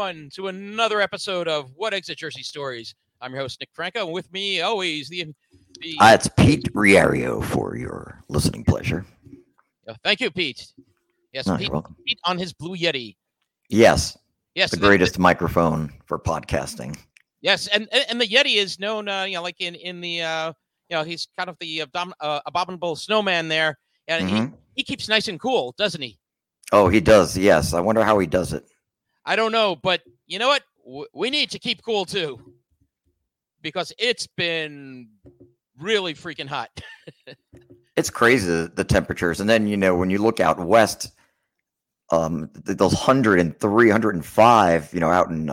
everyone, to another episode of What Exit Jersey Stories. I'm your host, Nick Franco, and with me always it's Pete Riario for your listening pleasure. Oh, thank you, Pete. Yes, Pete on his Blue Yeti. Yes, the greatest microphone for podcasting. Yes, and the Yeti is known, he's kind of the abominable snowman there, and mm-hmm. he keeps nice and cool, doesn't he? Oh, he does. Yes. I wonder how he does it. I don't know, but you know what? We need to keep cool too, because it's been really freaking hot. It's crazy, the temperatures. And then, when you look out west, those 100 and 305, out in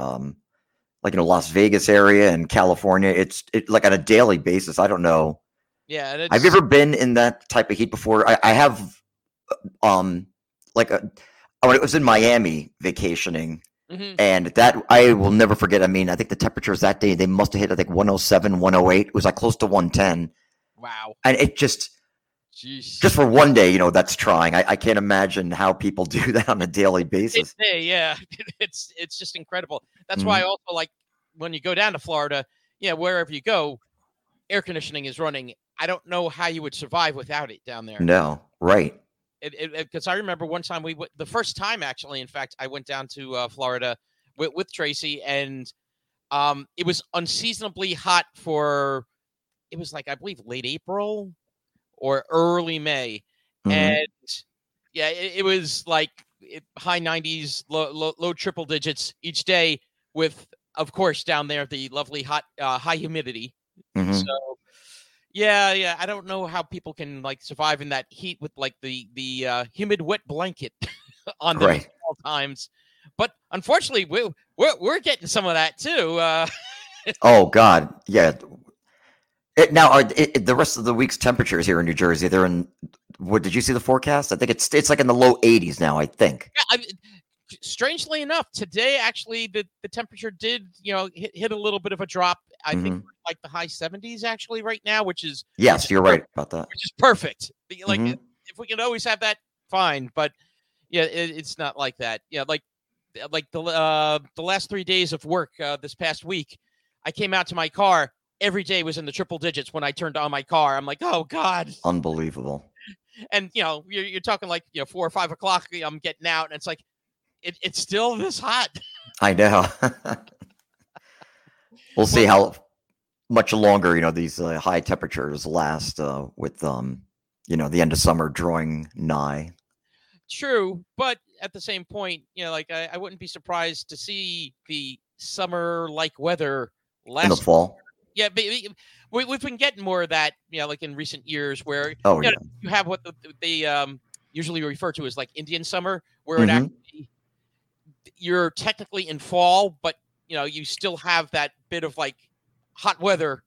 Las Vegas area and California, it's like on a daily basis. I don't know. Yeah. Have you ever been in that type of heat before? I have, when it was in Miami vacationing, mm-hmm. and that I will never forget. I mean, I think the temperatures that day, they must have hit, I think, 107, 108. It was like close to 110. Wow. And it just for one day, that's trying. I can't imagine how people do that on a daily basis. It's just incredible. That's mm-hmm. why I also like when you go down to Florida, wherever you go, air conditioning is running. I don't know how you would survive without it down there. No, right. Because I remember one time the first time actually, in fact, I went down to Florida with Tracy, and it was unseasonably hot it was like, I believe, late April or early May. Mm-hmm. And yeah, it was like high 90s, low triple digits each day with, of course, down there, the lovely hot, high humidity. Mm-hmm. So, yeah. I don't know how people can survive in that heat with the humid, wet blanket on them at all times. But unfortunately, we're getting some of that too. Oh God, yeah. The rest of the week's temperatures here in New Jersey, they're in. What did you see the forecast? I think it's like in the low 80s now. I think. Yeah, strangely enough, today actually the temperature did hit a little bit of a drop. I mm-hmm. think we're the high 70s actually right now, which is you're perfect, right about that. Which is perfect. Mm-hmm. If we can always have that, fine. But yeah, it's not like that. Yeah, the last 3 days of work this past week, I came out to my car. Every day was in the triple digits when I turned on my car. I'm like, oh God, unbelievable. And you're talking 4 or 5 o'clock. I'm getting out, and it's like. It's still this hot. I know. We'll see how much longer, these high temperatures last with, the end of summer drawing nigh. True. But at the same point, I wouldn't be surprised to see the summer-like weather last in the fall. Yeah, but we've been getting more of that, in recent years where you have what they usually refer to as Indian summer, where mm-hmm. it actually... You're technically in fall, but you still have that bit of hot weather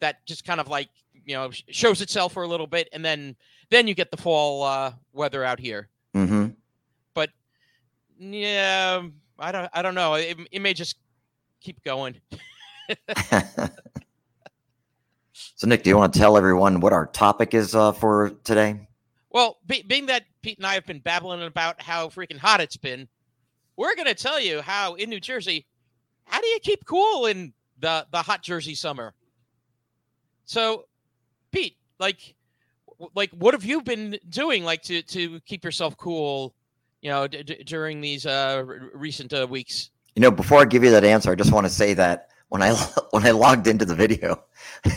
that just kind of shows itself for a little bit, and then you get the fall weather out here. Mm-hmm. But yeah, I don't know. It may just keep going. So, Nick, do you want to tell everyone what our topic is for today? Well, being that Pete and I have been babbling about how freaking hot it's been. We're going to tell you how, in New Jersey, how do you keep cool in the hot Jersey summer? So, Pete, what have you been doing, to keep yourself cool, during these recent weeks? Before I give you that answer, I just want to say that when I logged into the video,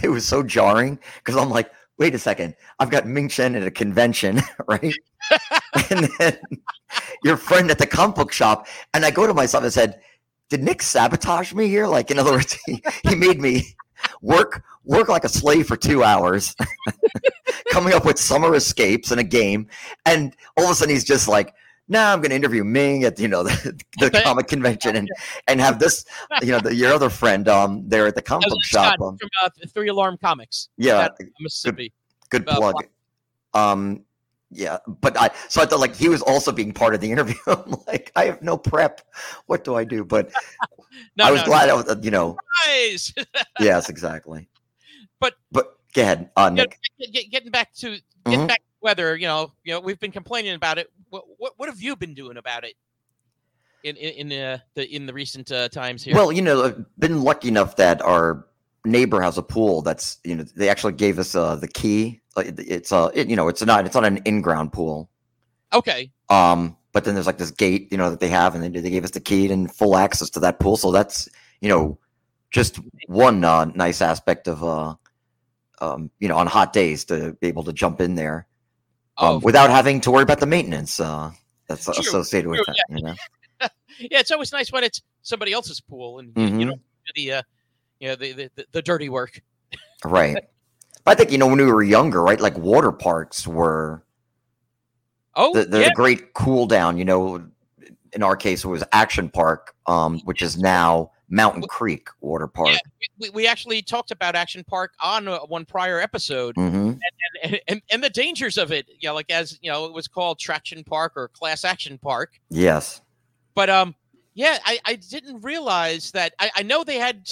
it was so jarring because I'm like, wait a second, I've got Ming Chen at a convention, right? And then your friend at the comic book shop. And I go to myself and said, did Nick sabotage me here? In other words, he made me work like a slave for 2 hours, coming up with summer escapes and a game. And all of a sudden he's just like, nah, I'm going to interview Ming at, the comic convention and have this, your other friend there at the comic book shop. Scott from Three Alarm Comics. Yeah. Mississippi. Good plug. Yeah, but I thought he was also being part of the interview. I'm like, I have no prep. What do I do? But I was glad. I was, Surprise! Yes, exactly. But go ahead, Nick. Getting back to weather. We've been complaining about it. What have you been doing about it? in the recent times here? Well, you know, I've been lucky enough that our neighbor has a pool that's, you know, they actually gave us the key. It's not an in-ground pool. Okay. But then there's like this gate, you know, that they have, and then they gave us the key and full access to that pool. So that's, you know, just one nice aspect of, you know, on hot days to be able to jump in there without having to worry about the maintenance that's true, associated with that. Yeah. You know? Yeah, it's always nice when it's somebody else's pool and you don't do the dirty work. Right. But I think, you know, when we were younger, right, like water parks were the great cool down. You know, in our case, it was Action Park, which is now Mountain Creek Water Park. Yeah, we actually talked about Action Park on one prior episode and the dangers of it. Yeah, like, as you know, it was called Traction Park or Class Action Park. Yes. But I didn't realize that. I know they had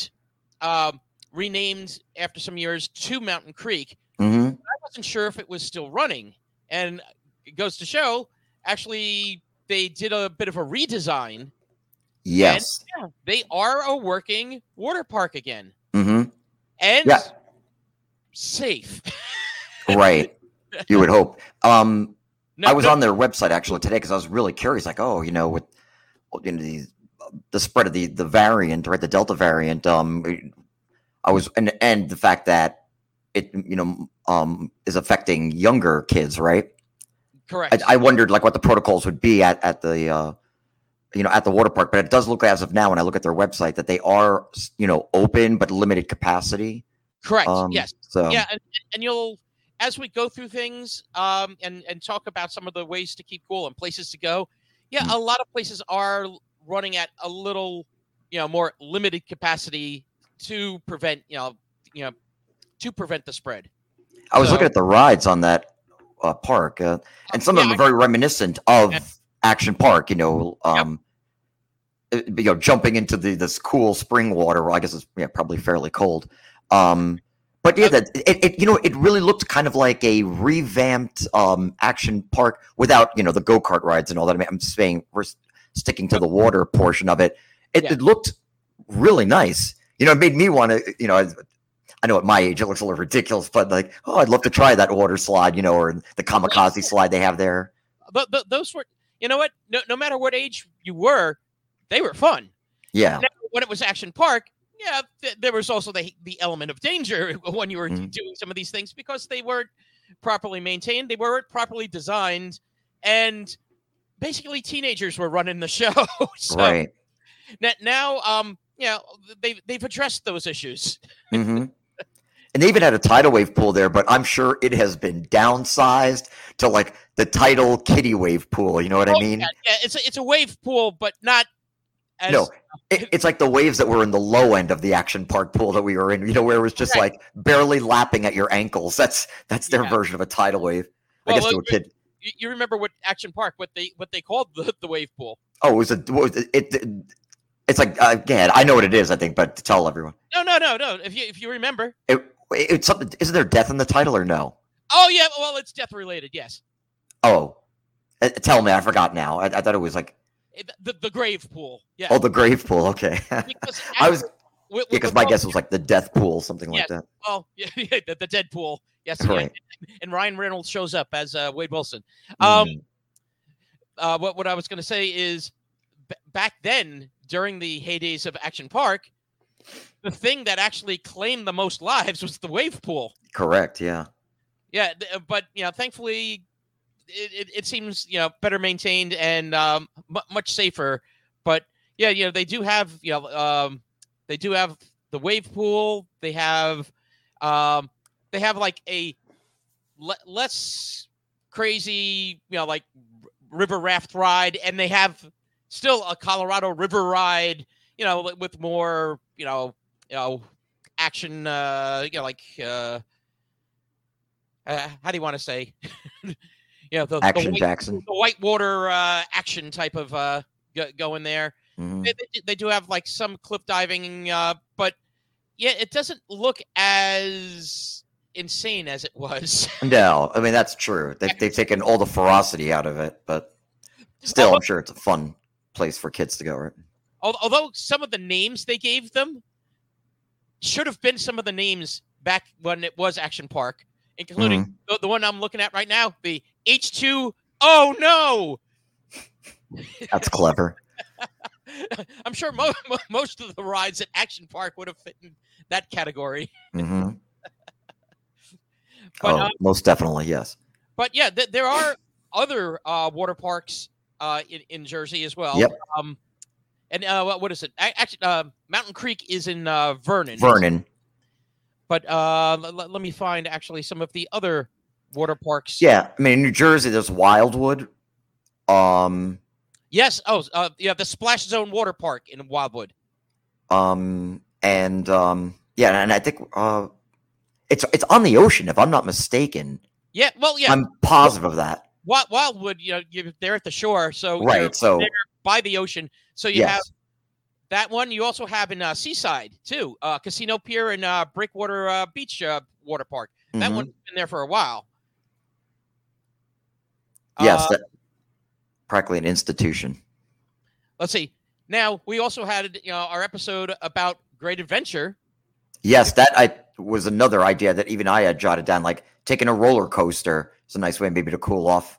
renamed after some years to Mountain Creek. Mm-hmm. But I wasn't sure if it was still running. And it goes to show, actually, they did a bit of a redesign. Yes. And, yeah, they are a working water park again. Mm-hmm. And safe. Right. You would hope. I was on their website actually today because I was really curious. Like, the spread of the variant, right? The Delta variant. And the fact that it, you know, is affecting younger kids, right? Correct. I wondered like what the protocols would be at the water park, but it does look as of now when I look at their website that they are, you know, open but limited capacity. Correct. Yes. So yeah, and you'll, as we go through things, and talk about some of the ways to keep cool and places to go. Yeah, a lot of places are running at a little, you know, more limited capacity to prevent, the spread. I was looking at the rides on that park, and some of them are very reminiscent of Action Park. You know, jumping into this cool spring water. Well, I guess it's probably fairly cold. But yeah, that it really looked kind of like a revamped Action Park without, you know, the go-kart rides and all that. I mean, I'm saying we're sticking to the water portion of it. It looked really nice. You know, it made me want to, you know, I know at my age it looks a little ridiculous, but like, oh, I'd love to try that water slide, you know, or the kamikaze slide they have there. But those were, you know what? No matter what age you were, they were fun. Yeah. Now, when it was Action Park, yeah, there was also the element of danger when you were doing some of these things because they weren't properly maintained, they weren't properly designed, and basically teenagers were running the show. So right. Now, they've addressed those issues. Mm-hmm. And they even had a tidal wave pool there, but I'm sure it has been downsized to like the tidal kiddie wave pool. You know what I mean? Yeah, it's a wave pool, but not. It's like the waves that were in the low end of the Action Park pool that we were in, you know, where it was just like barely lapping at your ankles. That's their version of a tidal wave. I guess to a kid. You remember what Action Park, what they called the wave pool? Oh, it's like, again, I know what it is, I think, but to tell everyone. No. If you remember, it's something. Isn't there death in the title or no? Oh yeah, well, it's death related. Yes. Oh, tell me, I forgot now. I thought it was like. The grave pool. Yeah. Oh, the grave pool. Okay. Because my guess was like the death pool, something like that. Oh, yeah, the dead pool. Yes. Right. Yeah. And Ryan Reynolds shows up as Wade Wilson. What I was going to say is back then, during the heydays of Action Park, the thing that actually claimed the most lives was the wave pool. Correct. Yeah. Yeah. But, you know, thankfully, It seems, you know, better maintained and much safer, but yeah, you know, they do have, you know, they do have the wave pool. They have like a less crazy, you know, like river raft ride, and they have still a Colorado River ride, you know, with more, you know, action, you know, like how do you want to say? Yeah, the white water action type of go in there. Mm-hmm. They do have like some cliff diving, but yeah, it doesn't look as insane as it was. No, I mean that's true. They've taken all the ferocity out of it, but still, I'm sure it's a fun place for kids to go, right? Although some of the names they gave them should have been some of the names back when it was Action Park, including the one I'm looking at right now, the H2. Oh, no. That's clever. I'm sure most of the rides at Action Park would have fit in that category. Mm-hmm. But, most definitely, yes. But, yeah, there are other water parks in Jersey as well. Yep. And what is it? Actually, Mountain Creek is in Vernon. Vernon. But let me find, actually, some of the other water parks. Yeah. I mean, in New Jersey, there's Wildwood. Yes. Oh, yeah. The Splash Zone Water Park in Wildwood. Yeah, and I think it's on the ocean, if I'm not mistaken. Yeah. Well, yeah. I'm positive of that. Wildwood, you know, you're there at the shore, so right. You're so there by the ocean, so you have that one. You also have in Seaside too, Casino Pier and Breakwater Beach Water Park. That one's been there for a while. Yes. Practically an institution. Let's see. Now, we also had our episode about Great Adventure. Yes, that was another idea that even I had jotted down, like taking a roller coaster is a nice way maybe to cool off.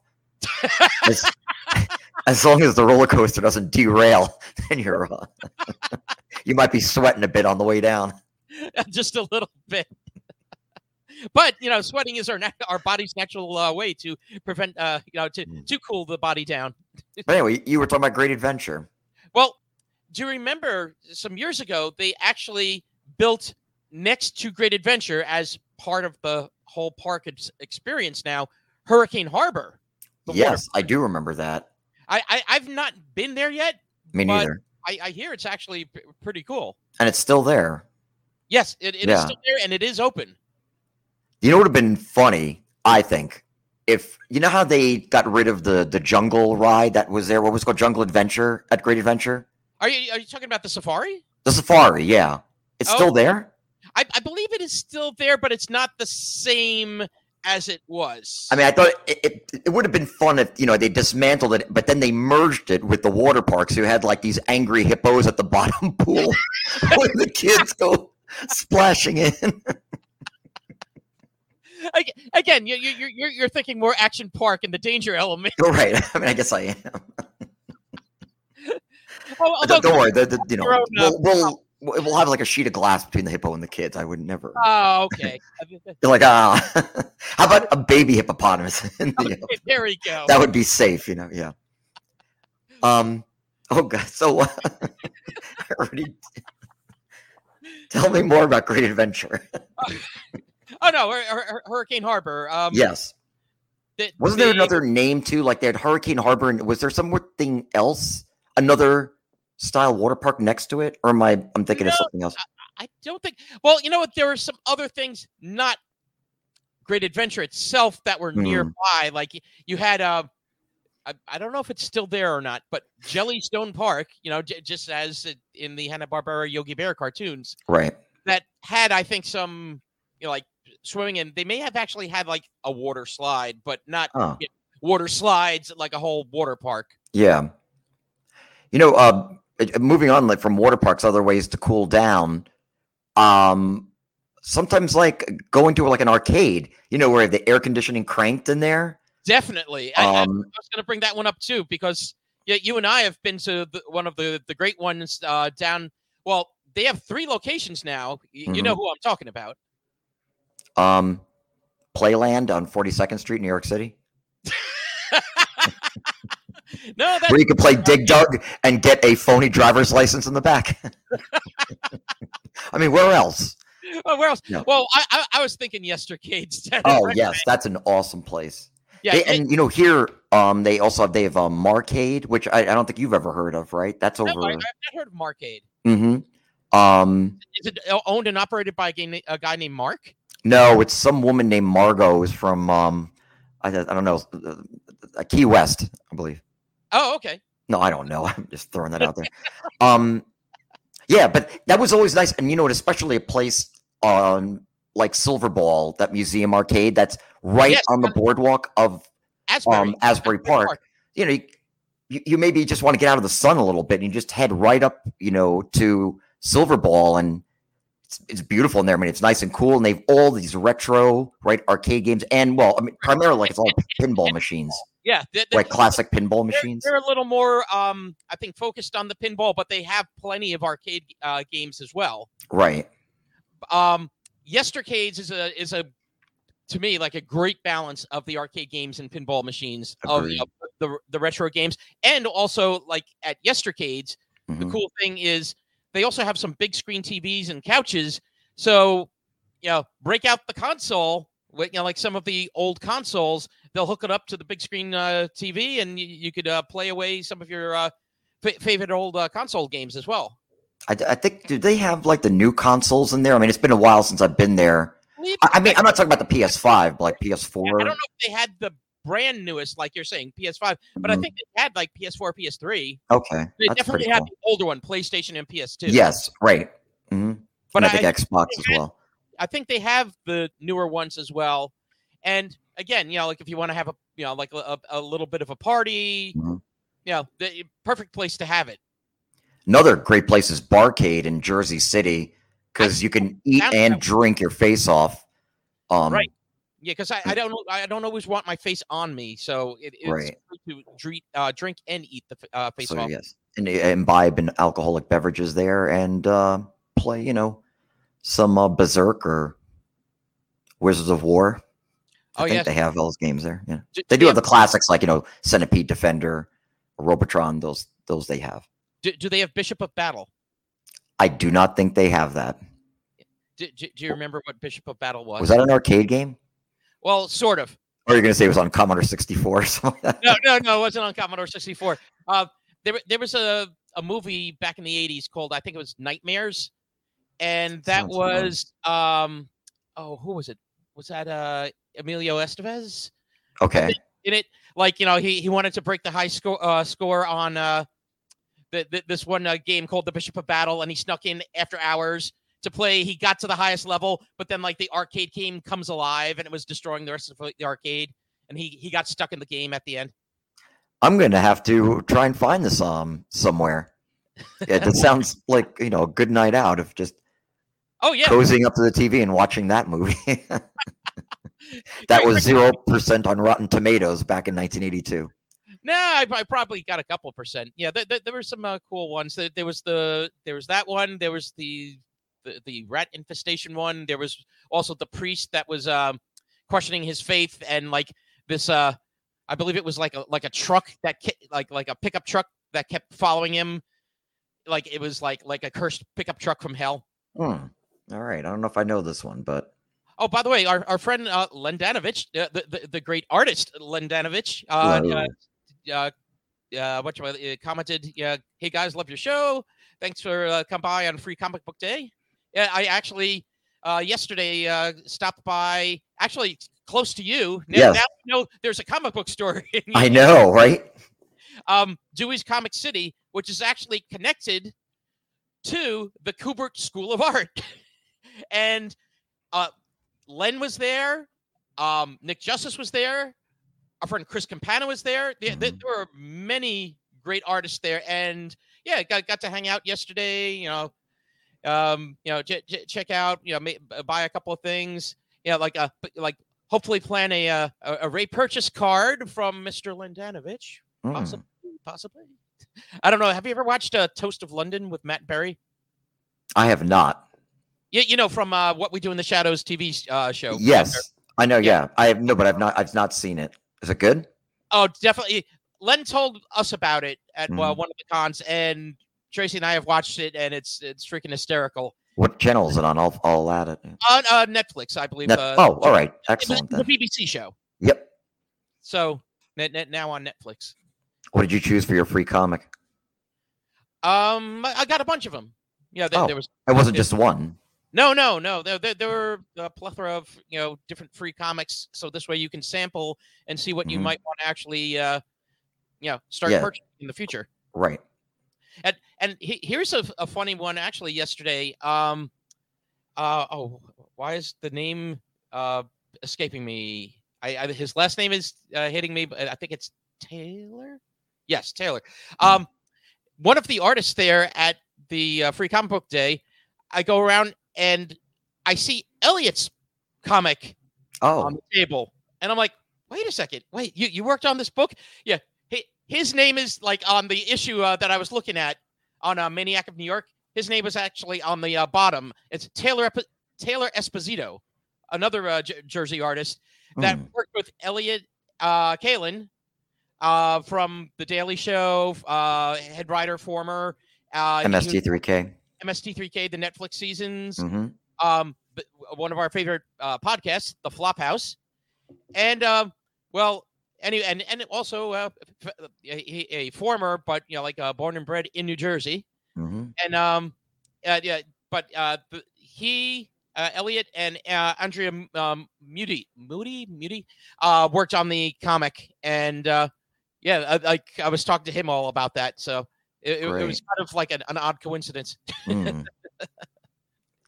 as long as the roller coaster doesn't derail, then you're you might be sweating a bit on the way down. Just a little bit. But sweating is our body's natural way to prevent to cool the body down. But anyway, you were talking about Great Adventure. Well, do you remember some years ago they actually built next to Great Adventure as part of the whole park experience now, Hurricane Harbor? Yes, I do remember that. I've not been there yet. Me neither. I hear it's actually pretty cool, and it's still there. Yes, it is still there, and it is open. You know what would have been funny, I think, if you know how they got rid of the jungle ride that was there, what was called Jungle Adventure at Great Adventure? Are you talking about the safari? The safari, yeah. It's still there? I believe it is still there, but it's not the same as it was. I mean, I thought it would have been fun if they dismantled it, but then they merged it with the water parks who had like these angry hippos at the bottom pool where the kids go splashing in. Again, you're thinking more Action Park and the Danger Element. You're right. I mean, I guess I am. Don't worry. We'll have like a sheet of glass between the hippo and the kids. I would never. Oh, okay. You're like, how about a baby hippopotamus? There we go. That would be safe, Yeah. Oh God. So tell me more about Great Adventure. Oh, no, Hurricane Harbor. Yes. Wasn't there another name, too? Like, they had Hurricane Harbor, and was there something else? Another style water park next to it? Or I'm thinking of something else? I don't think... Well, you know what? There were some other things, not Great Adventure itself, that were nearby. Like, you had... I don't know if it's still there or not, but Jelly Stone Park, just as in the Hanna-Barbera Yogi Bear cartoons. Right. That had, I think, some... like swimming, and they may have actually had like a water slide, but not water slides like a whole water park. Yeah, moving on like from water parks, other ways to cool down. Sometimes like going to like an arcade, where the air conditioning cranked in there. Definitely, I was going to bring that one up too because you and I have been to one of the great ones down. Well, they have 3 locations now. You know who I'm talking about. Playland on 42nd Street, New York City. Where you can play Dig Dug and get a phony driver's license in the back. I mean, where else? Oh, where else? No. Well, I was thinking Yestercade. Oh, yes, that's an awesome place. Yeah, here they have Marcade, which I don't think you've ever heard of, right? That's over. No, I've not heard of Marcade. Mm-hmm. Is it owned and operated by a guy named Mark? No, it's some woman named Margot who's from, I don't know, Key West, I believe. Oh, okay. No, I don't know. I'm just throwing that out there. Yeah, but that was always nice. And especially a place on like Silverball, that museum arcade that's right on the boardwalk of Asbury Park. you maybe just want to get out of the sun a little bit and you just head right up, to Silverball, and it's beautiful in there. I mean, it's nice and cool, and they've all these retro, arcade games, and primarily it's all pinball machines. Yeah, classic pinball machines. They're a little more, I think, focused on the pinball, but they have plenty of arcade games as well. Right. Yestercades is to me, a great balance of the arcade games and pinball machines. Agreed. Of the retro games, and also at Yestercades, mm-hmm. The cool thing is they also have some big screen TVs and couches. So, break out the console. Some of the old consoles, they'll hook it up to the big screen TV, and you could play away some of your favorite old console games as well. I think, do they have the new consoles in there? I mean, it's been a while since I've been there. I mean, I'm not talking about the PS5, but PS4. I don't know if they had the brand newest, you're saying, PS5, but mm-hmm. I think they had PS4, PS3. Okay. They definitely had the older one, PlayStation and PS2. Yes, right. Mm-hmm. But I think Xbox as well. I think they have the newer ones as well. And again, if you want to have a little bit of a party, mm-hmm. The perfect place to have it. Another great place is Barcade in Jersey City, because you can eat and drink your face off. Right. Yeah, because I don't always want my face on me, so it's right to drink and eat the face off. Yes, and imbibe in alcoholic beverages there, and play, some Berserk or Wizards of War. I think they have those games there. Yeah, they do have the classics Centipede Defender, Robotron. Those they have. Do they have Bishop of Battle? I do not think they have that. Do you remember what Bishop of Battle was? Was that an arcade game? Well, sort of. Or you're going to say it was on Commodore 64 or something like that? No, it wasn't on Commodore 64. There was a movie back in the 80s called, I think it was Nightmares. And that sounds was, nice. Who was it? Was that Emilio Estevez? Okay. In it, he wanted to break the high score on this one game called The Bishop of Battle, and he snuck in after hours to play. He got to the highest level, but then the arcade game comes alive and it was destroying the rest of the arcade, and he got stuck in the game at the end. I'm going to have to try and find this somewhere. Yeah, that sounds a good night out of just cozying up to the TV and watching that movie. That was 0% on Rotten Tomatoes back in 1982. No, I probably got a couple percent. Yeah, there were some cool ones. There was that one. There was the rat infestation one. There was also the priest that was questioning his faith, and this I believe it was a truck that a pickup truck that kept following him, it was like a cursed pickup truck from hell. All right, I don't know if I know this one, but by the way, our friend Lindanovich, the great artist Lindanovich, commented, "Hey guys, love your show. Thanks for coming by on Free Comic Book Day." Yeah, I actually yesterday stopped by, actually close to you. Now you know there's a comic book store. I know, right? Dewey's Comic City, which is actually connected to the Kubert School of Art, and Len was there. Nick Justice was there. Our friend Chris Campana was there. There were many great artists there, and yeah, got to hang out yesterday. Check out. Buy a couple of things. Yeah, hopefully plan a repurchase card from Mr. Lindanovich. Possibly. I don't know. Have you ever watched Toast of London with Matt Berry? I have not. Yeah, from What We Do in the Shadows TV show. Yes, I know. Yeah, I have no, but I've not seen it. Is it good? Oh, definitely. Len told us about it at one of the cons, and Tracy and I have watched it, and it's freaking hysterical. What channel is it on? I'll add it. On Netflix, I believe. All right, excellent. The BBC show. Yep. So now on Netflix. What did you choose for your free comic? I got a bunch of them. Yeah, there was. It wasn't just one. No. There were a plethora of different free comics. So this way you can sample and see what you might want to actually start purchasing in the future. Right. And here's a funny one actually yesterday. Why is the name escaping me? His last name is hitting me, but I think it's Taylor. Yes, Taylor. One of the artists there at the Free Comic Book Day, I go around and I see Elliot's comic on the table. And I'm like, wait a second. Wait, you worked on this book? Yeah. His name is like on the issue that I was looking at on Maniac of New York. His name was actually on the bottom. It's Taylor Esposito, another Jersey artist that worked with Elliot Kalin from The Daily Show, head writer, former. MST3K. MST3K, the Netflix seasons. Mm-hmm. One of our favorite podcasts, The Flophouse. And, and also a former, but, you know, like born and bred in New Jersey. Mm-hmm. And, Elliot and Andrea Moody worked on the comic. And, I was talking to him all about that. So it was kind of like an odd coincidence. Mm.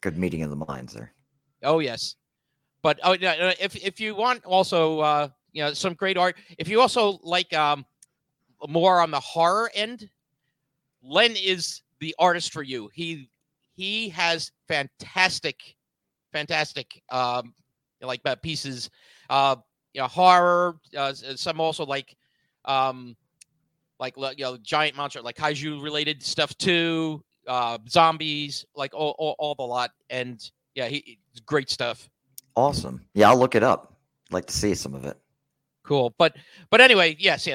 Good meeting of the minds there. Oh, yes. But if you want also, some great art, if you also like more on the horror end, Len is the artist for you. He has fantastic, pieces, horror, some also giant monster, like kaiju related stuff too, zombies, like all the lot. And yeah, it's great stuff. Awesome. Yeah, I'll look it up. I'd like to see some of it. Cool. But anyway, yes.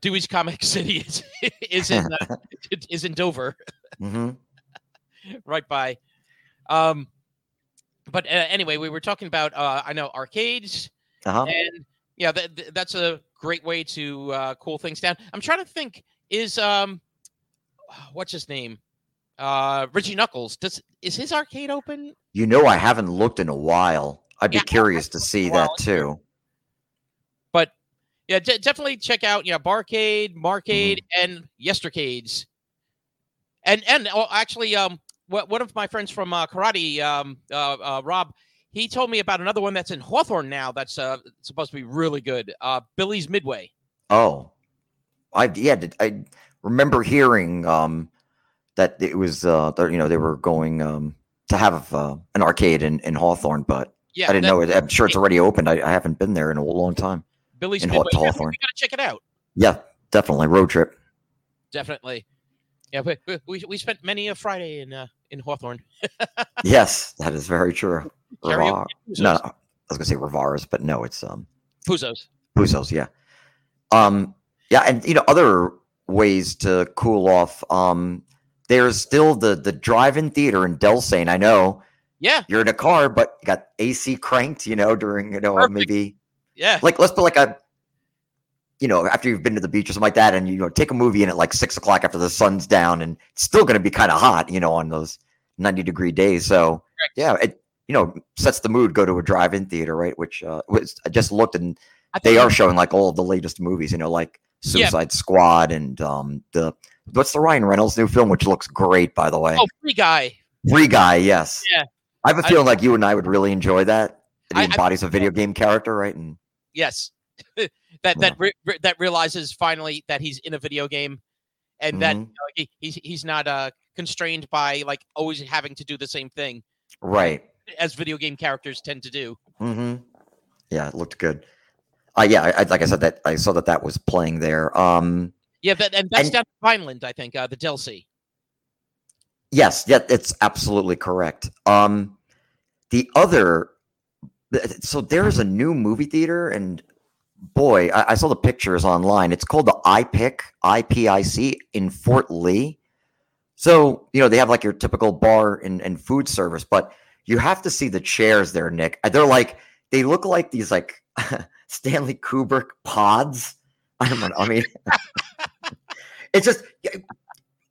Dewey's Comic City is in Dover. Mm-hmm. Right by. Anyway, we were talking about, arcades. Uh-huh. And yeah, that's a great way to cool things down. I'm trying to think, is, what's his name? Richie Knuckles. Is his arcade open? You know, I haven't looked in a while. I'd be curious to see that too. But yeah, definitely check out, Barcade, Marcade, and Yestercades. One of my friends from karate, Rob, he told me about another one that's in Hawthorne now that's supposed to be really good. Billy's Midway. Oh, I remember hearing that it was they were going to have an arcade in Hawthorne, but yeah, I didn't know it. I'm sure it's already opened. I haven't been there in a long time. Billy's Midway. Hawthorne. You got to check it out. Yeah, definitely road trip. Definitely. Yeah, we spent many a Friday in Hawthorne. Yes, that is very true. No, I was gonna say Rivara's, but no, it's Puzo's. Puzo's, yeah. Yeah, and other ways to cool off. There's still the drive-in theater in Delsane. I know. Yeah, you're in a car, but you got AC cranked. During perfect. Maybe. Yeah, like let's put like a. After you've been to the beach or something like that, and take a movie in at like 6 o'clock after the sun's down, and it's still going to be kind of hot, on those 90-degree days. So yeah, it sets the mood. Go to a drive-in theater, right? Which I just looked, and they are showing like all of the latest movies. Like Suicide Squad and what's the Ryan Reynolds new film, which looks great, by the way. Oh, Free Guy, yes. Yeah, I have a feeling like you and I would really enjoy that. It embodies a video game character, right? And yes. That realizes finally that he's in a video game, and that he's not constrained by like always having to do the same thing, right? As video game characters tend to do. Mm-hmm. Yeah, it looked good. Like I said, that I saw that was playing there. That's down in Vineland, I think, the Delsey. Yes, yeah, it's absolutely correct. The other, so there's a new movie theater and. Boy, I saw the pictures online. It's called the IPIC in Fort Lee. So, they have like your typical bar and food service, but you have to see the chairs there, Nick. They're like, they look like these like Stanley Kubrick pods. It's just,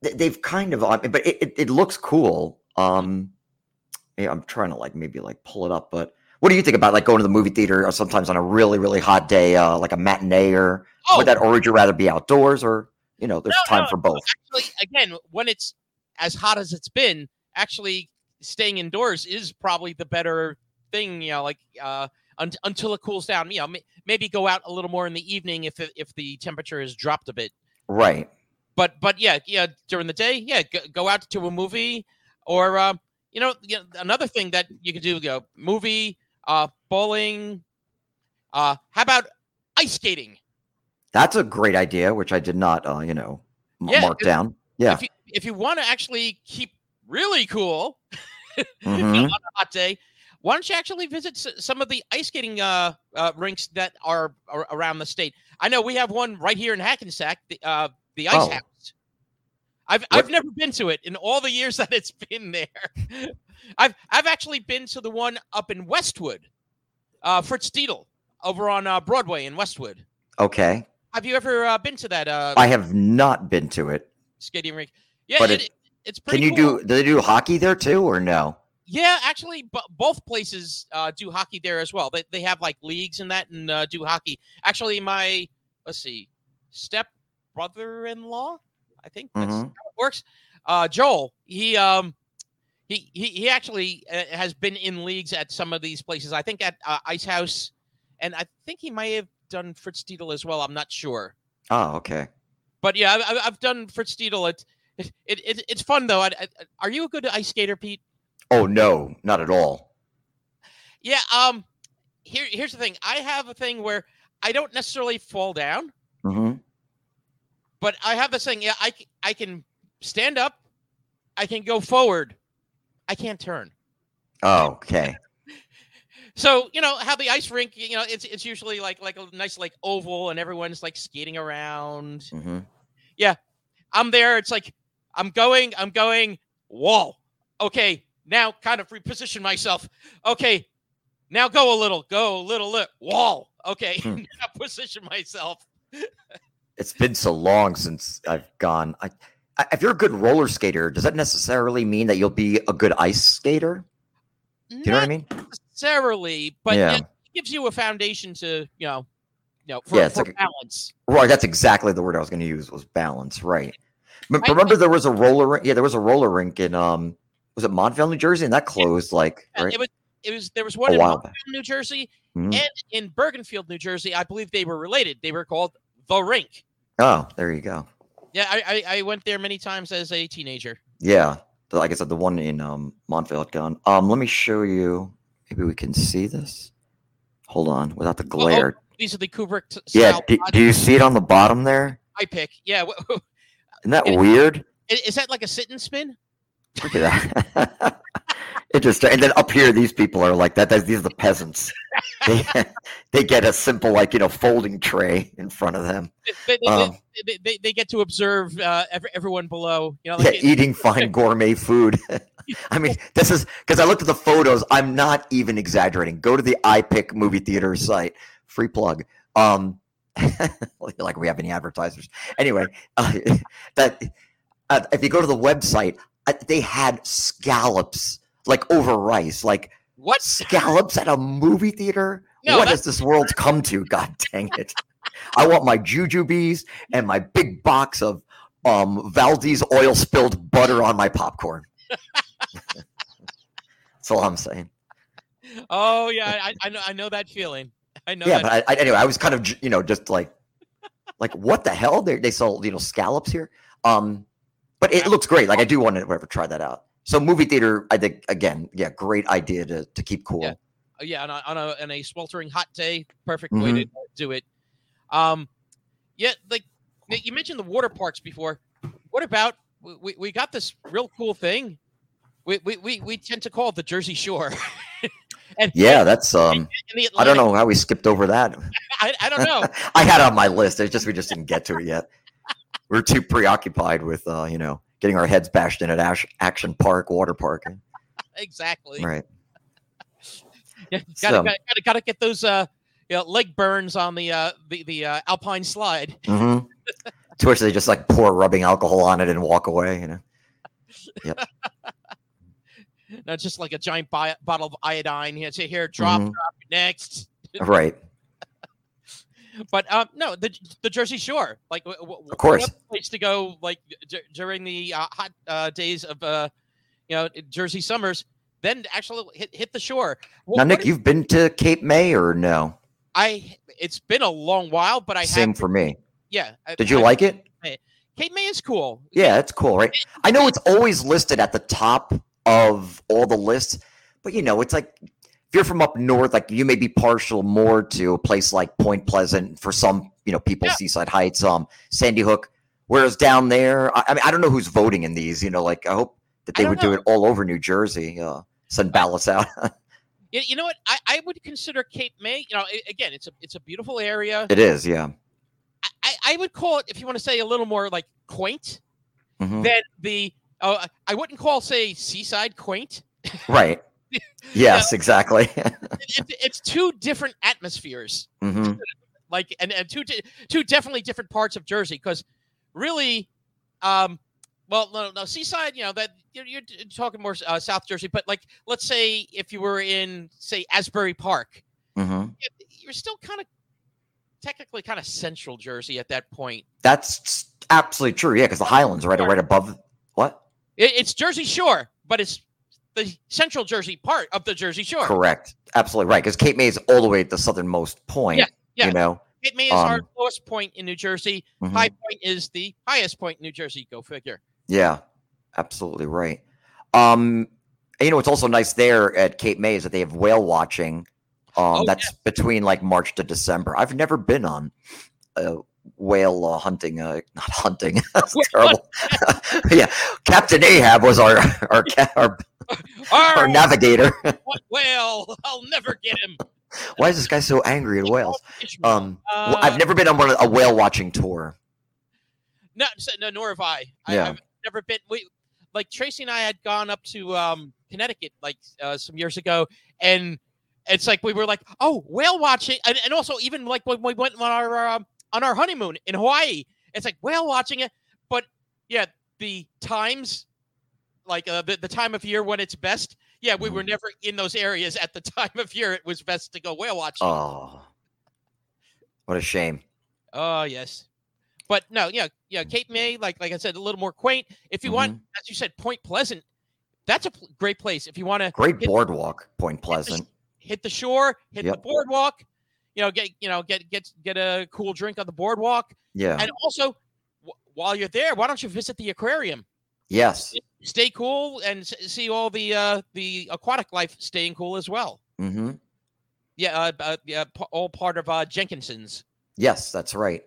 they've kind of, but it looks cool. I'm trying to pull it up, but. What do you think about going to the movie theater or sometimes on a really, really hot day, like a matinee or would you rather be outdoors or, there's time for both? Actually, again, when it's as hot as it's been, actually staying indoors is probably the better thing, until it cools down, maybe go out a little more in the evening if the temperature has dropped a bit. Right. But yeah, during the day, go out to a movie or, another thing that you could do, movie, bowling. How about ice skating? That's a great idea, which I did not, mark down. Yeah. If you want to actually keep really cool on a hot day, why don't you actually visit some of the ice skating rinks that are around the state? I know we have one right here in Hackensack, the Ice House. I've never been to it in all the years that it's been there. I've actually been to the one up in Westwood, Fritz Steedle, over on Broadway in Westwood. Okay. Have you ever been to that? I have not been to it. Skating rink. Yeah, but it's pretty cool. Do they do hockey there too, or no? Yeah, actually, both places do hockey there as well. They have like leagues and that, and do hockey. Actually, my step brother-in-law, I think that's how it works. Joel, he actually has been in leagues at some of these places. I think at Ice House, and I think he might have done Fritz Steedle as well. I'm not sure. Oh, okay. But yeah, I've done Fritz Steedle. It's fun though. Are you a good ice skater, Pete? Oh, no, not at all. Yeah. Here's the thing. I have a thing where I don't necessarily fall down, but I have this thing. Yeah, I can stand up. I can go forward. I can't turn. Oh, okay. So, how the ice rink, it's usually like a nice, like oval and everyone's like skating around. Yeah. I'm there. It's like, I'm going. Whoa. Okay. Now kind of reposition myself. Okay. Now go a little. Whoa. Okay. Now position myself. It's been so long since I've gone. If you're a good roller skater, does that necessarily mean that you'll be a good ice skater? Do you know what I mean? Necessarily, but it gives you a foundation to, for balance. Right. That's exactly the word I was going to use, was balance. Right. Remember there was a roller rink. Yeah. There was a roller rink in, was it Montvale, New Jersey? And that closed right? It was. There was one in Montvale, New Jersey, and in Bergenfield, New Jersey. I believe they were related. They were called The Rink. Oh, there you go. Yeah, I went there many times as a teenager. Yeah, like I said, the one in Montvale had gone. Let me show you. Maybe we can see this. Hold on, without the glare. Oh, these are the Kubrick. Yeah. Do you see it on the bottom there? IPIC. Yeah. Isn't that weird? Is that like a sit and spin? Look at that. And then up here, these people are like that. These are the peasants. They get a simple, folding tray in front of them. They get to observe everyone below. Eating fine gourmet food. I mean, this is because I looked at the photos. I'm not even exaggerating. Go to the IPIC movie theater site. Free plug. Like we have any advertisers. Anyway, if you go to the website, they had scallops over rice. Like what? Scallops at a movie theater? No, what has this world come to? God dang it. I want my jujubes and my big box of Valdez oil spilled butter on my popcorn. That's all I'm saying. Oh yeah, I know that feeling. I know. Yeah, that. But anyway, I was kind of just like what the hell? They sell scallops here. But it looks great. Like I do want to try that out. So movie theater, I think again, yeah, great idea to keep cool. Yeah, on a sweltering hot day, perfect way to do it. Like you mentioned the water parks before. What about we got this real cool thing? We tend to call it the Jersey Shore. That's I don't know how we skipped over that. I don't know. I had it on my list. It's just we just didn't get to it yet. We're too preoccupied with, getting our heads bashed in at Action Park, Water Park. Exactly. Right. Yeah, gotta get those leg burns on the Alpine slide. To which they just pour rubbing alcohol on it and walk away. Yep. Not just like a giant bottle of iodine. You say here, drop next. Right. But no, the Jersey Shore, of course, what place to go during the hot days of Jersey summers. Then actually hit the shore. Well, now, Nick, you've been to Cape May or no? It's been a long while, but I have. Same for me. Yeah. Did you like it? Cape May is cool. Yeah, that's cool, right? I know it's always listed at the top of all the lists, but, you know, it's like if you're from up north, like you may be partial more to a place like Point Pleasant for some, you know, people, yeah. Seaside Heights, Sandy Hook, whereas down there, I mean, I don't know who's voting in these, you know, like I hope that they would do it all over New Jersey, send ballots out. You know what? I would consider Cape May, you know, again, it's a beautiful area. It is, yeah. I would call it, if you want to say a little more like quaint, mm-hmm. than the, I wouldn't call, say, Seaside quaint. Right. Yes, exactly. it's two different atmospheres, mm-hmm. like, and two definitely different parts of Jersey. Because really, well, no, Seaside, you know, that you're talking more South Jersey. But like, let's say if you were in, say, Asbury Park, mm-hmm. you're still kind of technically kind of Central Jersey at that point. That's absolutely true. Yeah, because the Highlands are right above what? It's Jersey Shore, but it's the Central Jersey part of the Jersey Shore. Correct. Absolutely right. Because Cape May is all the way at the southernmost point. Yeah, yeah. You know? Cape May is our lowest point in New Jersey. Mm-hmm. High Point is the highest point in New Jersey. Go figure. Yeah, absolutely right. You know, what's also nice there at Cape May is that they have whale watching. That's between like March to December. I've never been on whale hunting. Not hunting. That's terrible. Yeah, Captain Ahab was our navigator. What whale? I'll never get him. Why is this guy so angry at whales? I've never been on a whale watching tour. No, nor have I. I've never been. Like Tracy and I had gone up to Connecticut like some years ago, and it's like we were like, oh, whale watching, and also even like when we went on our honeymoon in Hawaii, it's like whale watching it. But yeah, the times, like the time of year when it's best. Yeah, we were never in those areas at the time of year. It was best to go whale watching. Oh, what a shame. Oh, yes. But no, yeah. Cape May, like I said, a little more quaint. If you mm-hmm. want, as you said, Point Pleasant, that's a great place. If you want to great boardwalk, Point Pleasant. Hit the shore, hit the boardwalk. You know, get a cool drink on the boardwalk. Yeah. And also, while you're there, why don't you visit the aquarium? Yes. Stay cool and see all the aquatic life staying cool as well. Mm-hmm. Yeah, all part of Jenkinson's. Yes, that's right.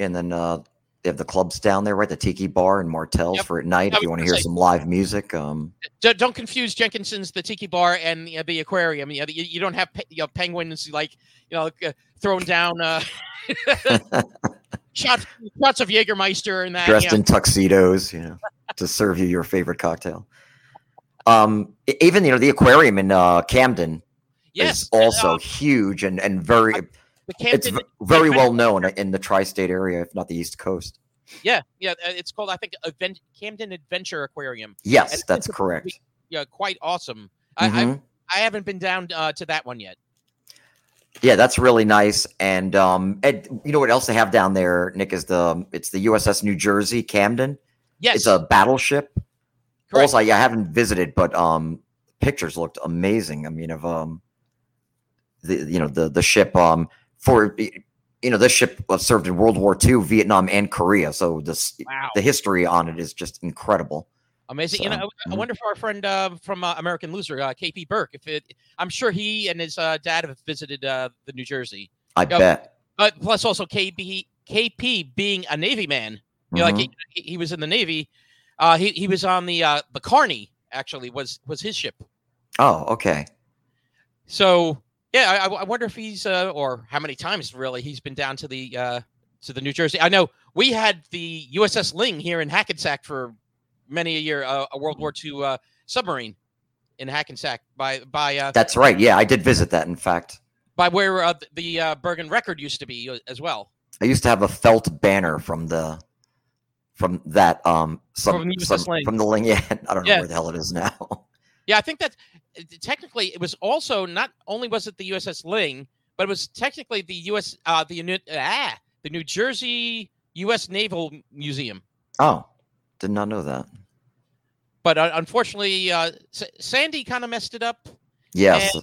And then they have the clubs down there, right? The Tiki Bar and Martell's for at night if you want to hear some live music. Don't confuse Jenkinson's, the Tiki Bar, and the aquarium. You know, you don't have penguins like throwing down shots of Jägermeister and that. Dressed in tuxedos, you know, to serve you your favorite cocktail. Even, you know, the aquarium in Camden is also huge and very it's very well known in the tri-state area, if not the East Coast. Yeah, yeah. It's called, I think, Camden Adventure Aquarium. Yes, and that's correct. Yeah, quite awesome. Mm-hmm. I haven't been down to that one yet. Yeah, that's really nice. And you know what else they have down there, Nick, is the USS New Jersey Camden. Yes, it's a battleship. Correct. Also, I haven't visited, but pictures looked amazing. I mean, of the ship. This ship served in World War II, Vietnam, and Korea. So the history on it is just incredible. Amazing. So, you know, I wonder if our friend from American Loser, KP Burke, I'm sure he and his dad have visited the New Jersey. I bet. But plus also KP being a Navy man, you know, like he was in the Navy. He was on the Carney, actually, was his ship. Oh, okay. So yeah, I wonder if he's or how many times really he's been down to the New Jersey. I know we had the USS Ling here in Hackensack for many a year, a World War II submarine in Hackensack by that's right. Yeah, I did visit that, in fact. By where the Bergen Record used to be as well. I used to have a felt banner from the Ling. Yeah, I don't know where the hell it is now. Yeah, I think that technically it was also not only was it the USS Ling, but it was technically the the New Jersey U.S. Naval Museum. Oh. Did not know that. But unfortunately, Sandy kind of messed it up. Yes.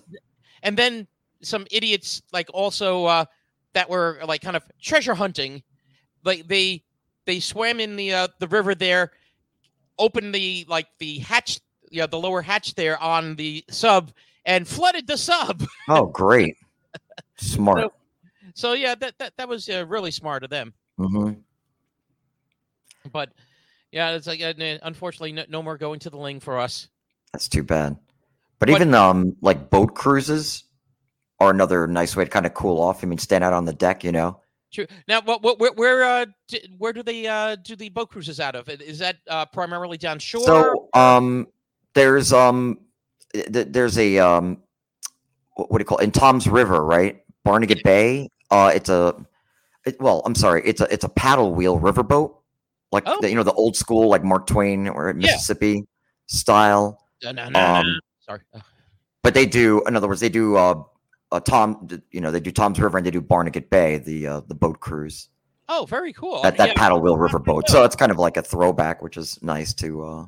And then some idiots, like, also that were, like, kind of treasure hunting. Like, they They swam in the river there, opened the hatch, the lower hatch there on the sub, and flooded the sub. Oh, great! Smart. So yeah, that was really smart of them. Mm-hmm. But yeah, it's like unfortunately, no more going to the Ling for us. That's too bad. But even boat cruises are another nice way to kind of cool off. I mean, stand out on the deck, you know. True. Now, where do they do the boat cruises out of? Is that primarily down shore? So there's a what do you call it? In Tom's River, right? Barnegat Bay. It's a paddle wheel riverboat, the old school like Mark Twain or Mississippi style. No. Sorry. But they do, in other words, they do they do Tom's River and they do Barnegat Bay, the boat cruise. Oh, very cool. That paddle wheel river boat. So it's kind of like a throwback, which is nice to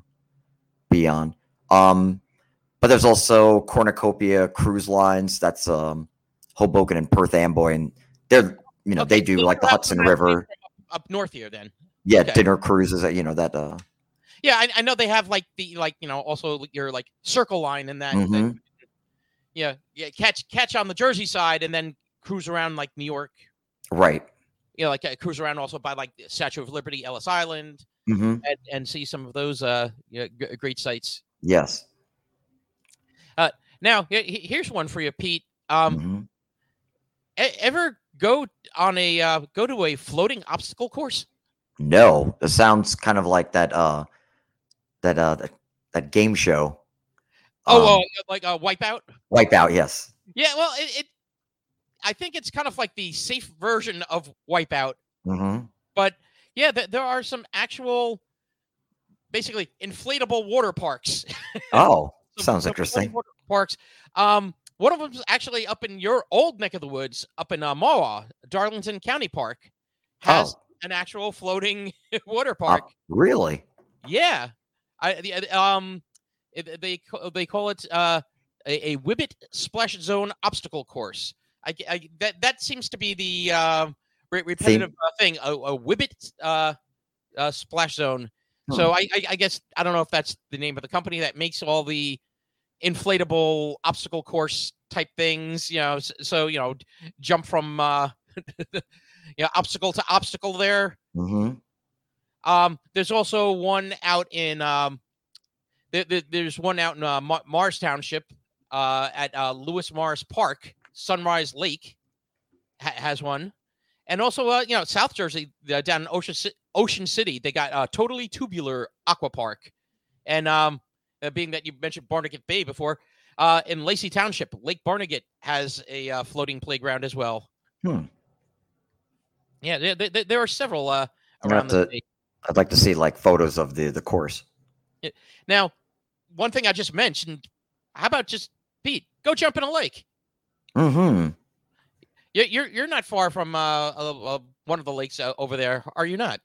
be on. But there's also Cornucopia Cruise Lines. That's Hoboken and Perth Amboy, and they're they do like the Hudson River up north here then. Yeah, okay. Dinner cruises, that I know they have also your Circle Line and that. Mm-hmm. And yeah. Catch on the Jersey side and then cruise around like New York. Right. Cruise around also by like Statue of Liberty, Ellis Island, mm-hmm. and see some of those great sights. Yes. Now here's one for you, Pete. Mm-hmm. Ever go to a floating obstacle course? No, it sounds kind of like that game show. Wipeout? Wipeout, yes. Yeah, well, I think it's kind of like the safe version of Wipeout. Mm-hmm. But, yeah, there are some actual, basically, inflatable water parks. Oh, sounds interesting. Water parks. One of them's actually up in your old neck of the woods, up in Mawa, Darlington County Park, has an actual floating water park. Really? Yeah. They call it a Whibbit Splash Zone Obstacle Course. That seems to be the repetitive thing. A Whibbit Splash Zone. Hmm. So I guess I don't know if that's the name of the company that makes all the inflatable obstacle course type things. So jump from obstacle to obstacle there. Mm-hmm. There's also one out in. There's one out in Mars Township at Lewis Morris Park. Sunrise Lake has one, and also South Jersey down in Ocean City, they got a totally tubular aqua park, and being that you mentioned Barnegat Bay before, in Lacey Township, Lake Barnegat has a floating playground as well. Hmm. Yeah, there are several around the state. I'd like to see photos of the course. Now, one thing I just mentioned, how about just, Pete, go jump in a lake? Mm-hmm. You're not far from one of the lakes over there, are you not?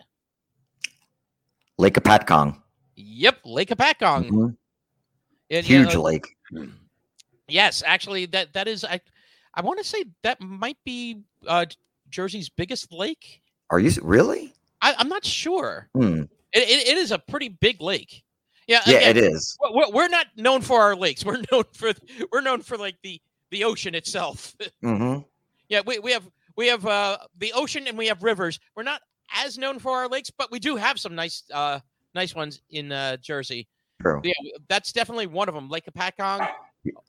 Lake Apatcong. Yep, Lake Apatcong. Mm-hmm. Huge lake. Yes, actually, that is, I want to say that might be Jersey's biggest lake. Are you, really? I'm not sure. Mm. It is a pretty big lake. Again, it is. We're not known for our lakes. We're known for the ocean itself. Mm-hmm. Yeah, we have the ocean and we have rivers. We're not as known for our lakes, but we do have some nice ones in Jersey. True. Yeah, that's definitely one of them. Lake Apatcong.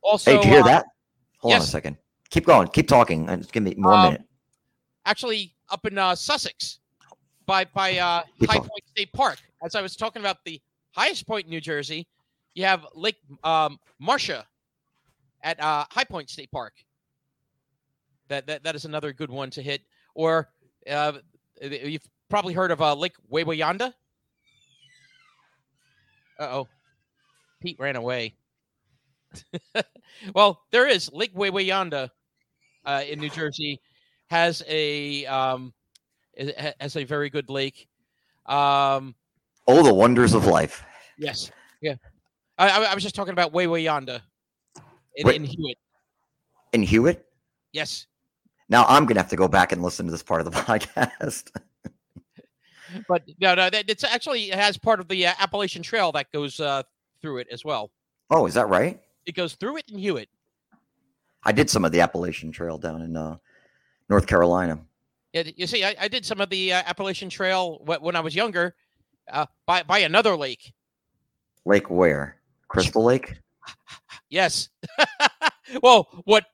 Also, hey, did you hear that? Hold on a second. Keep going. Keep talking. Just give me more minute. Actually, up in Sussex, by High Point State Park. As I was talking about the highest point in New Jersey, you have Lake Marcia at High Point State Park. That is another good one to hit. Or you've probably heard of Lake Weweyanda. Uh-oh. Pete ran away. Well, there is Lake Weweyanda in New Jersey. Has a very good lake. The wonders of life. Yes. Yeah. I was just talking about Weweyanda in Hewitt. In Hewitt? Yes. Now I'm going to have to go back and listen to this part of the podcast. But no, it's actually, it has part of the Appalachian Trail that goes through it as well. Oh, is that right? It goes through it and Hewitt. I did some of the Appalachian Trail down in North Carolina. Yeah, you see, I did some of the Appalachian Trail when I was younger by another lake. Lake where? Crystal Lake? Yes. Well, what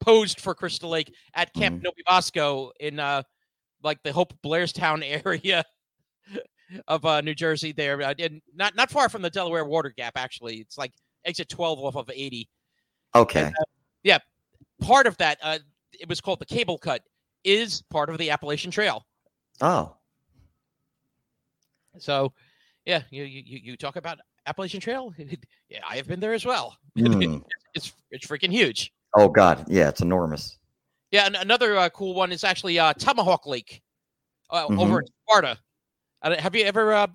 posed for Crystal Lake at Camp Nobibosco in like the Hope Blairstown area of New Jersey there. Not far from the Delaware Water Gap, actually. It's like exit 12 off of 80. Okay. And, yeah. Part of that, it was called the Cable Cut, is part of the Appalachian Trail. Oh. So, yeah, you talk about Appalachian Trail. Yeah, I have been there as well. It's freaking huge. Oh, God. Yeah, it's enormous. Yeah, and another cool one is actually Tomahawk Lake over in Sparta. Have you ever... I'm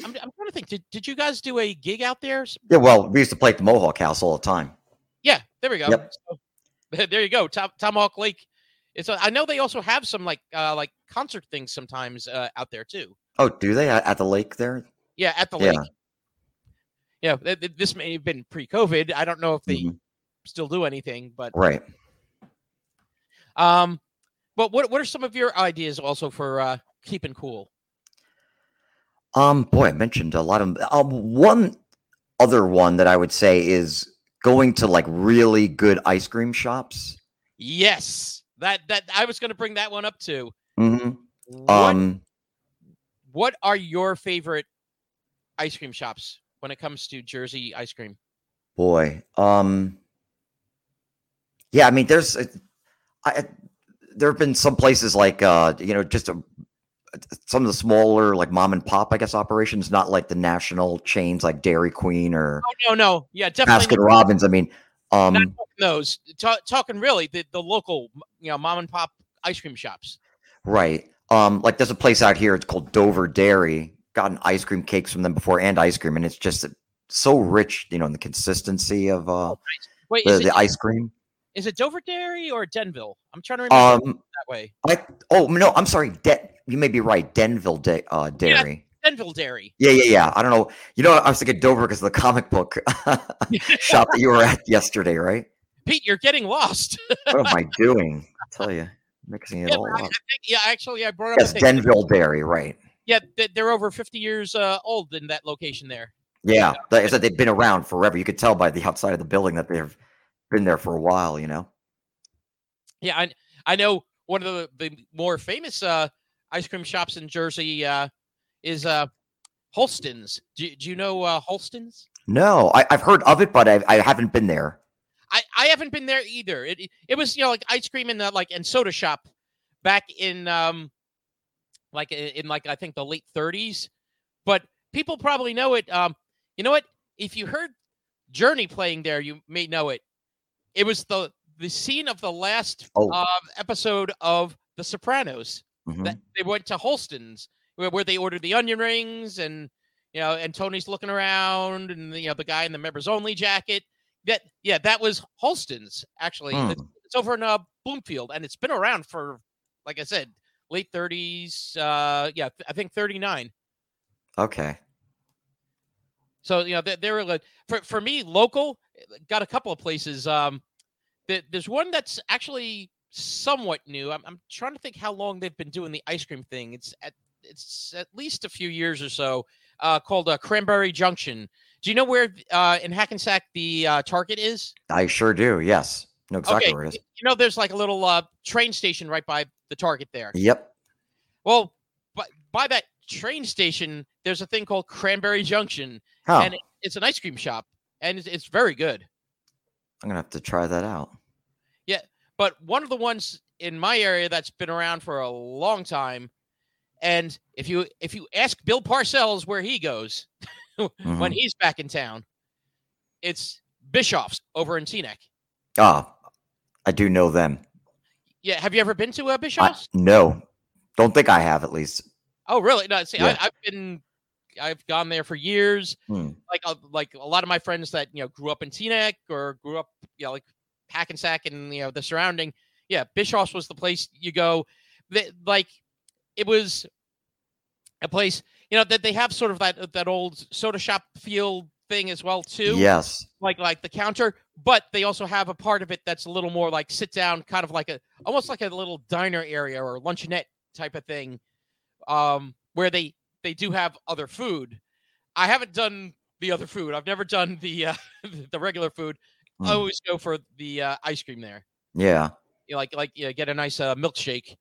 trying to think. Did you guys do a gig out there? Yeah, well, we used to play at the Mohawk House all the time. Yeah, there we go. Yep. So, there you go. Tomahawk Lake. It's I know they also have some like concert things sometimes out there too. Oh, do they at the lake there? Yeah, at the lake. Yeah, this may have been pre-COVID. I don't know if they still do anything, but right. But what are some of your ideas also for keeping cool? Boy, I mentioned a lot of one other one that I would say is going to like really good ice cream shops. Yes, that I was going to bring that one up too. Mm-hmm. What are your favorite ice cream shops when it comes to Jersey ice cream? Boy, yeah, I mean, there have been some places like just some of the smaller, like mom and pop, I guess, operations, not like the national chains like Dairy Queen or yeah, definitely Baskin Robbins. I mean, not talking those talking really the local, mom and pop ice cream shops, right? Like there's a place out here, it's called Dover Dairy. Gotten ice cream cakes from them before and ice cream, and it's just so rich, in the consistency of wait, the ice cream. Is it Dover Dairy or Denville? I'm trying to remember that way. I'm sorry. You may be right. Denville Dairy. Yeah, Denville Dairy. Yeah. I don't know. I was thinking Dover because of the comic book shop that you were at yesterday, right? Pete, you're getting lost. What am I doing? I tell you, mixing it all up. I brought up. Yes, Denville Dairy, right. Yeah, they're over 50 years old in that location there. Yeah, they've been around forever. You could tell by the outside of the building that they've been there for a while, Yeah, I know one of the more famous ice cream shops in Jersey is Holston's. Do you know Holston's? No, I've heard of it, but I haven't been there. I haven't been there either. It was like ice cream and and soda shop back in I think the late 1930s, but people probably know it. You know what? If you heard Journey playing there, you may know it. It was the scene of the last episode of The Sopranos. Mm-hmm. That they went to Holston's where they ordered the onion rings and, and Tony's looking around and, the guy in the members only jacket. That was Holston's actually. It's over in Bloomfield, and it's been around for, like I said, late 1930s. I think 1939. Okay. So, they were like, for me, local, got a couple of places. There's one that's actually somewhat new. I'm trying to think how long they've been doing the ice cream thing. It's at least a few years or so, called Cranberry Junction. Do you know where in Hackensack the Target is? I sure do, yes. No, exactly where it is. There's like a little train station right by the Target there. Yep. Well, by that train station, there's a thing called Cranberry Junction, and it's an ice cream shop, and it's very good. I'm going to have to try that out. Yeah, but one of the ones in my area that's been around for a long time, and if you ask Bill Parcells where he goes when he's back in town, it's Bischoff's over in Teaneck. Ah, I do know them. Yeah, have you ever been to Bischoff's? No, don't think I have, at least. Oh, really? No, see, yeah. I've gone there for years. Like a lot of my friends that, grew up in Teaneck or grew up, like Hackensack and, the surrounding. Yeah. Bischoff's was the place you go. It was a place, you know, that they have sort of that old soda shop feel thing as well too. Yes. Like the counter, but they also have a part of it that's a little more like sit down, kind of like almost like a little diner area or luncheonette type of thing, where they do have other food. I haven't done the other food. I've never done the regular food. I always go for the ice cream there. Yeah. You know, like get a nice milkshake.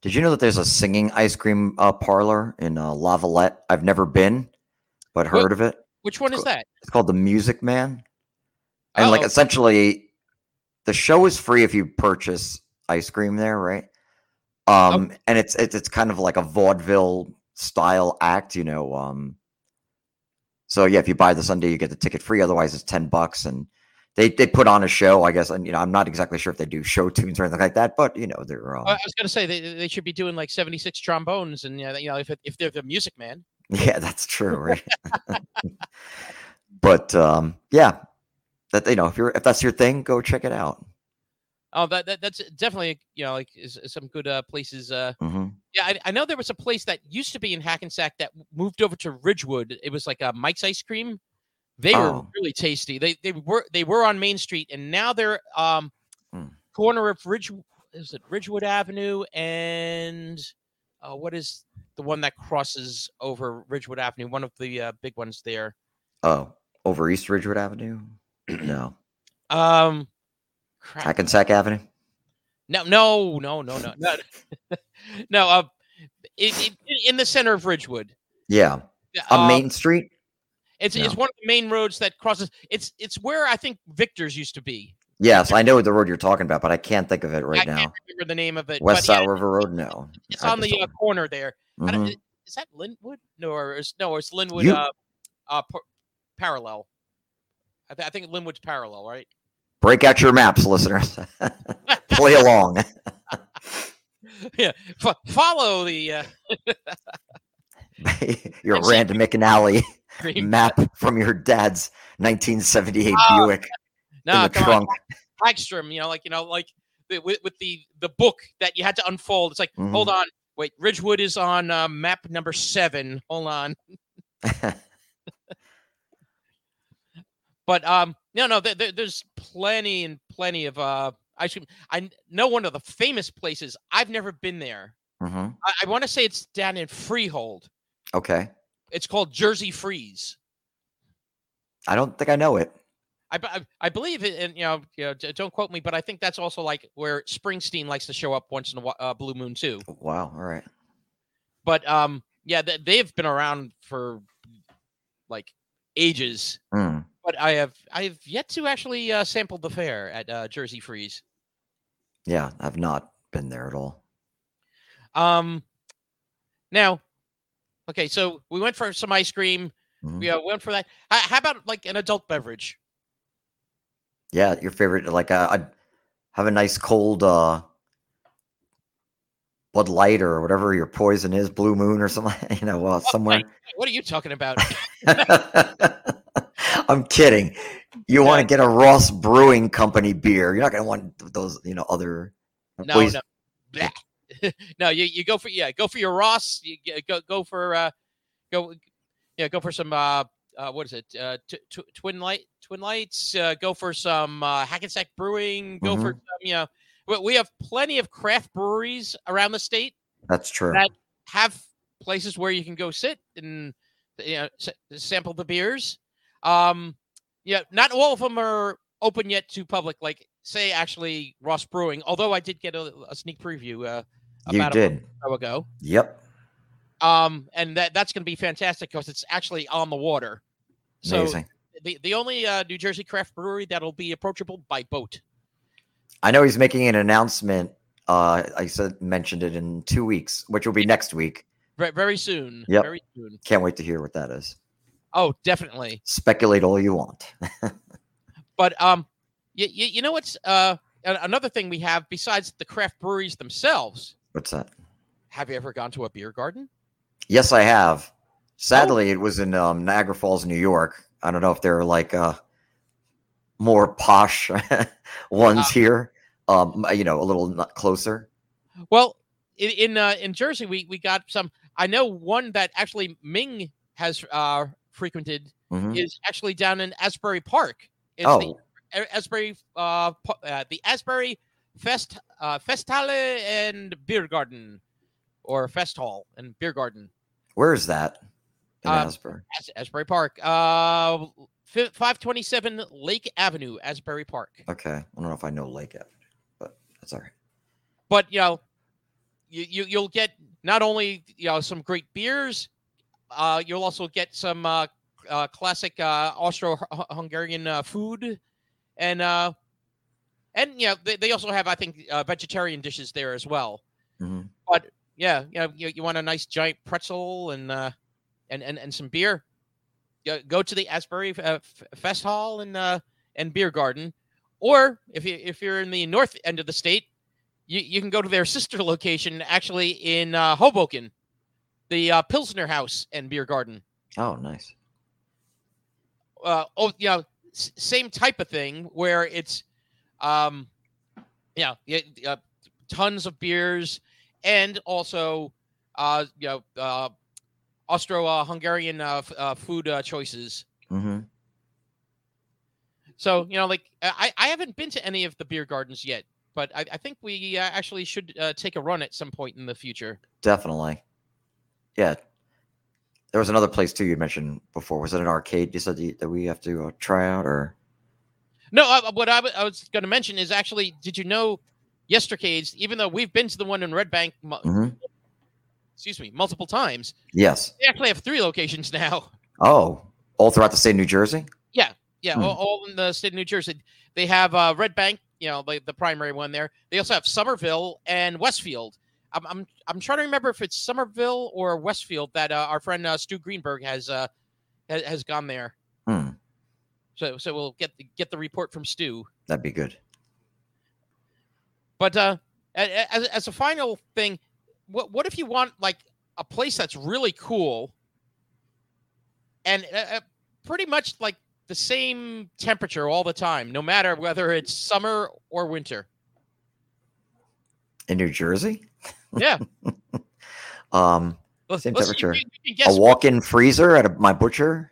Did you know that there's a singing ice cream parlor in Lavalette? I've never been, but heard of it. Which one is that? It's called The Music Man. And essentially the show is free if you purchase ice cream there, right? And it's kind of like a vaudeville style act, you know. So yeah, if you buy the Sunday, you get the ticket free. Otherwise it's $10 and they put on a show, I guess. And, you know, I'm not exactly sure if they do show tunes or anything like that, but, you know, they're I was going to say they should be doing like 76 trombones and, you know, if they're The Music Man. Yeah, that's true. Right. But yeah, that, you know, if that's your thing, go check it out. Oh, that's definitely, you know, like is some good places. Mm-hmm. Yeah, I know there was a place that used to be in Hackensack that moved over to Ridgewood. It was like Mike's Ice Cream. They were really tasty. They were on Main Street, and now they're corner of Ridgewood Avenue and what is the one that crosses over Ridgewood Avenue? One of the big ones there. Oh, over East Ridgewood Avenue? No. Hackensack Avenue? No. No. In the center of Ridgewood. Yeah. On Main Street. It's one of the main roads that crosses. It's where I think Victor's used to be. Yes, I know the road you're talking about, but I can't think of it right now. I can't remember the name of it. West Side River Road, no. It's on the corner there. Mm-hmm. Is that Linwood? No, it's Linwood parallel. I think Linwood's parallel, right? Break out your maps, listeners. Play along. Yeah, follow the... your Rand McNally map from your dad's 1978 Buick. No, come on, Hagstrom, like with the book that you had to unfold. It's like, hold on, wait, Ridgewood is on map number 7. Hold on. But there's plenty of ice cream. I know one of the famous places. I've never been there. Mm-hmm. I want to say it's down in Freehold. Okay. It's called Jersey Freeze. I don't think I know it. I believe it, and you know, don't quote me, but I think that's also like where Springsteen likes to show up once in a blue moon too. Wow, all right. But yeah, they've been around for like ages. Mm. But I have yet to actually sample the fare at Jersey Freeze. Yeah, I've not been there at all. Now, okay, so we went for some ice cream. Mm-hmm. We went for that. How about like an adult beverage? Yeah, your favorite, like I'd have a nice cold Bud Light or whatever your poison is, Blue Moon or something, you know, somewhere. What are you talking about? I'm kidding. You want to get a Ross Brewing Company beer. You're not going to want those, you know, other. No. No, you go for your Ross. You go for some. What is it? Twin Lights. Go for some Hackensack Brewing. Go for some, we have plenty of craft breweries around the state. That's true. That have places where you can go sit and sample the beers. Not all of them are open yet to public. Like say, actually, Ross Brewing. Although I did get a sneak preview about a month ago. Yep. And that's going to be fantastic because it's actually on the water. So amazing. The only New Jersey craft brewery that'll be approachable by boat. I know he's making an announcement. I mentioned it in 2 weeks, which will be next week. Very soon. Yep. Very soon. Can't wait to hear what that is. Oh, definitely. Speculate all you want. But you know what's another thing we have besides the craft breweries themselves? What's that? Have you ever gone to a beer garden? Yes, I have. Sadly, it was in Niagara Falls, New York. I don't know if there are like more posh ones here. You know, a little closer. Well, in Jersey, we got some. I know one that actually Ming has frequented is actually down in Asbury Park. It's the Asbury, the Asbury Fest, Festhalle and Beer Garden, or Fest Hall and Beer Garden. Where is that? In Asbury. Asbury Park. 527 Lake Avenue, Asbury Park. Okay. I don't know if I know Lake Avenue, but that's all right. But, you know, you'll get not only, you know, some great beers, you'll also get some classic Austro-Hungarian food. And you know, they also have, I think, vegetarian dishes there as well. Mm-hmm. But, yeah, you know, you want a nice giant pretzel and some beer, go to the Asbury Fest Hall and Beer Garden. Or if you're in the north end of the state, you can go to their sister location, actually in Hoboken, the Pilsner House and Beer Garden. Oh, nice. You know, same type of thing where it's, tons of beers and also, Austro-Hungarian food choices. Mm-hmm. So, you know, like, I haven't been to any of the beer gardens yet, but I think we actually should take a run at some point in the future. Definitely. Yeah. There was another place, too, you mentioned before. Was it an arcade you said that we have to try out? Or no, what I was going to mention is actually, did you know Yestercade's, even though we've been to the one in Red Bank multiple times. Yes. They actually have 3 locations now. Oh, all throughout the state of New Jersey? Yeah. Yeah. Hmm. All in the state of New Jersey. They have Red Bank, you know, the primary one there. They also have Somerville and Westfield. I'm trying to remember if it's Somerville or Westfield that our friend Stu Greenberg has gone there. Hmm. So we'll get the report from Stu. That'd be good. But as a final thing, What if you want, like, a place that's really cool and pretty much, like, the same temperature all the time, no matter whether it's summer or winter? In New Jersey? Yeah. Same temperature. A walk-in freezer at my butcher?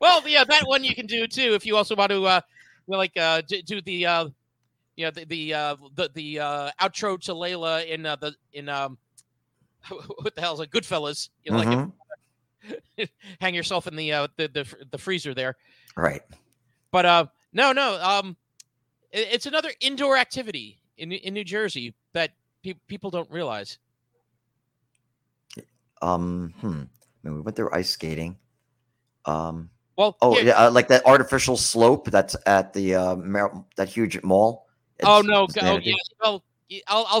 Well, yeah, that one you can do, too, if you also want to, do the... Yeah, the outro to Layla in what the hell is it? Goodfellas, you know, like hang yourself in the freezer there, right? But it's another indoor activity in New Jersey that people don't realize. I mean, we went there ice skating. Like that artificial slope that's at the that huge mall. I'll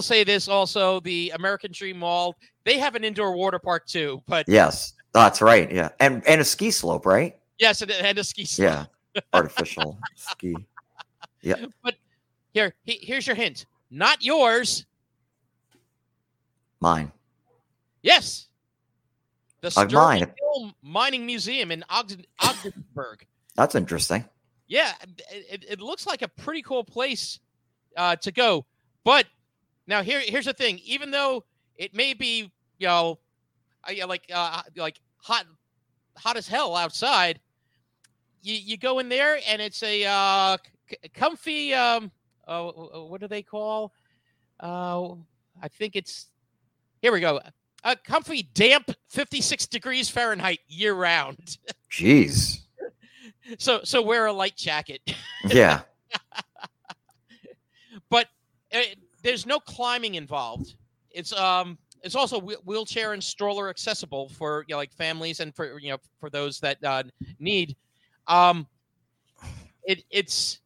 say this also: the American Dream Mall, they have an indoor water park too. But yes, that's right. Yeah, and a ski slope, right? Yes, and a ski slope. Yeah, artificial ski. Yeah. But here's your hint: not yours, mine. Yes, the Sterling Hill Mining Museum in Ogdensburg. That's interesting. Yeah, it looks like a pretty cool place to go. But now here's the thing: even though it may be, you know, like hot as hell outside, you go in there and it's a comfy. What do they call? I think it's here we go. A comfy, damp, 56 degrees Fahrenheit year round. Jeez. So wear a light jacket. Yeah. But there's no climbing involved. It's also wheelchair and stroller accessible for, you know, like, families and for, you know, for those that need. It's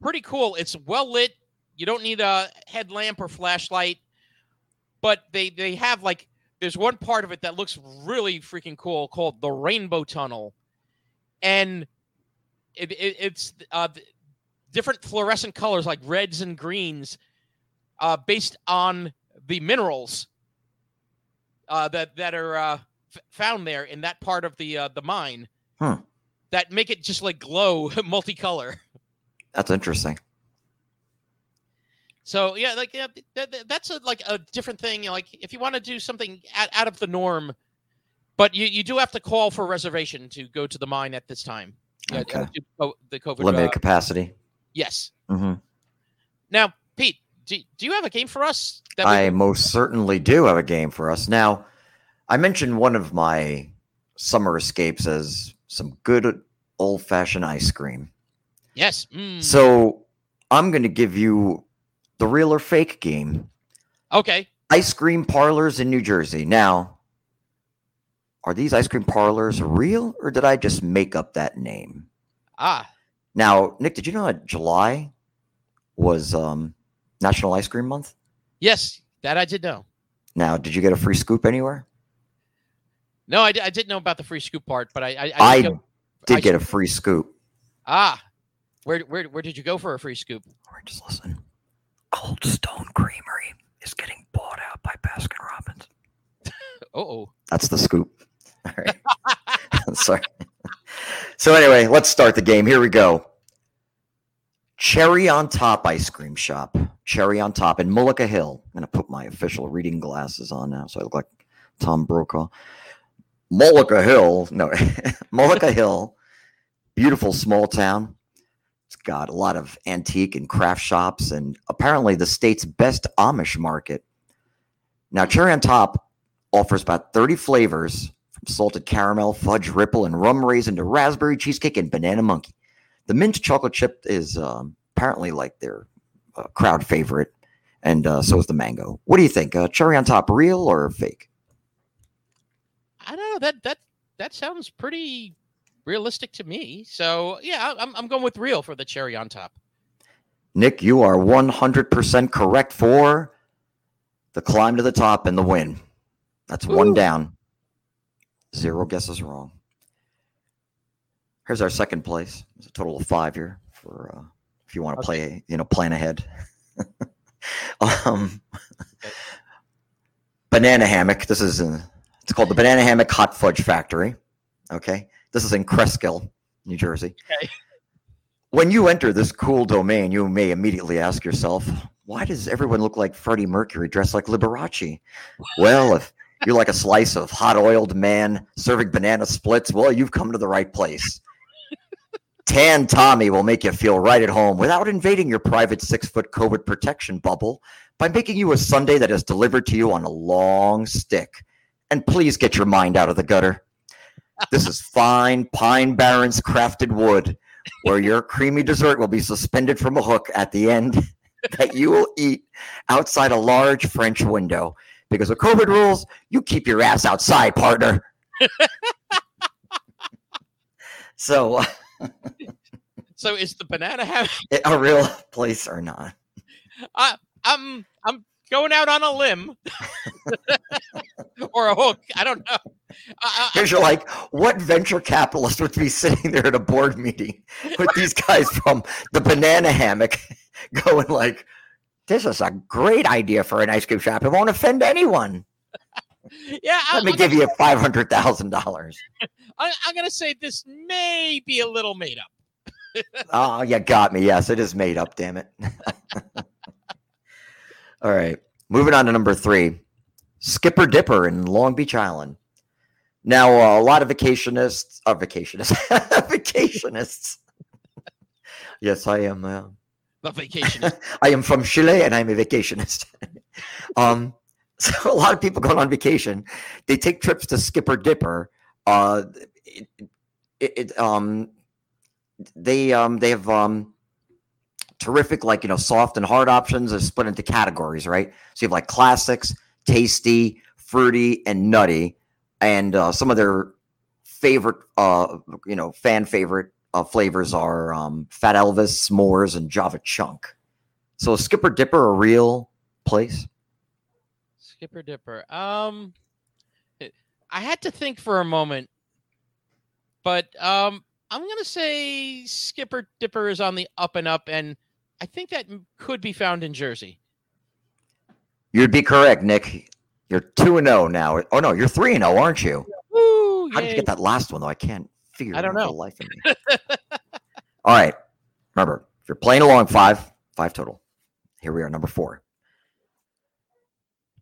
pretty cool. It's well lit. You don't need a headlamp or flashlight. But they have, like, there's one part of it that looks really freaking cool called the Rainbow Tunnel, and it's different fluorescent colors like reds and greens, based on the minerals that are found there in that part of the mine, that make it just, like, glow multicolor. That's interesting. So yeah, like that's a different thing. You know, like if you want to do something out of the norm, but you do have to call for a reservation to go to the mine at this time. Okay. The COVID limited capacity. Yes. Mm-hmm. Now, Pete, do you have a game for us? I most certainly do have a game for us. Now, I mentioned one of my summer escapes as some good old-fashioned ice cream. Yes. Mm. So I'm going to give you the real or fake game. Okay. Ice cream parlors in New Jersey. Now, are these ice cream parlors real, or did I just make up that name? Ah. Now, Nick, did you know that July was National Ice Cream Month? Yes, that I did know. Now, did you get a free scoop anywhere? No, I didn't know about the free scoop part, but I did get a free scoop. Ah, where did you go for a free scoop? All right, just listen. Cold Stone Creamery is getting bought out by Baskin Robbins. Uh-oh. That's the scoop. All right. I'm sorry. So anyway, let's start the game. Here we go. Cherry on Top Ice Cream Shop. Cherry on Top in Mullica Hill. I'm going to put my official reading glasses on now so I look like Tom Brokaw. Mullica Hill. No, Mullica Hill. Beautiful small town. It's got a lot of antique and craft shops and apparently the state's best Amish market. Now, Cherry on Top offers about 30 flavors from salted caramel, fudge ripple, and rum raisin to raspberry cheesecake and banana monkey. The mint chocolate chip is apparently like their crowd favorite, and so is the mango. What do you think? Cherry on Top, real or fake? I don't know. That sounds pretty realistic to me. So yeah, I'm going with real for the cherry on top. Nick, you are 100% correct for the climb to the top and the win. That's Ooh. One down. Zero guesses wrong. Here's our second place. There's a total of 5 here for if you want to play, plan ahead. Okay. Banana Hammock. This is it's called the Banana Hammock Hot Fudge Factory. Okay. This is in Creskill, New Jersey. Okay. When you enter this cool domain, you may immediately ask yourself, why does everyone look like Freddie Mercury dressed like Liberace? Well, if you're like a slice of hot oiled man serving banana splits, well, you've come to the right place. Tan Tommy will make you feel right at home without invading your private 6-foot COVID protection bubble by making you a sundae that is delivered to you on a long stick. And please get your mind out of the gutter. This is fine Pine Barrens crafted wood where your creamy dessert will be suspended from a hook at the end that you will eat outside a large French window. Because of COVID rules, you keep your ass outside, partner. So, so is the banana hammock a real place or not? I'm going out on a limb or a hook. I don't know. Because you're like, what venture capitalist would be sitting there at a board meeting with these guys from the banana hammock going like, this is a great idea for an ice cream shop. It won't offend anyone. Yeah, Let me give you $500,000. I'm going to say this may be a little made up. Oh, you got me. Yes, it is made up, damn it. All right. Moving on to number 3, Skipper Dipper in Long Beach Island. Now, a lot of vacationists. Yes, I am. Vacationist. I am from Chile and I'm a vacationist. So a lot of people going on vacation, they take trips to Skipper Dipper. They have terrific, soft and hard options. They're split into categories, right? So you have like classics, tasty, fruity, and nutty, and some of their favorite, fan favorite. Flavors are Fat Elvis, s'mores, and Java Chunk. So is Skipper Dipper a real place? Skipper Dipper. I had to think for a moment, but I'm going to say Skipper Dipper is on the up and up, and I think that could be found in Jersey. You'd be correct, Nick. You're 2-0 now. Oh, no, you're 3-0, aren't you? Woo, how did you get that last one, though? I can't. I don't know. Life in me. All right. Remember, if you're playing along, 5 total. Here we are, number 4.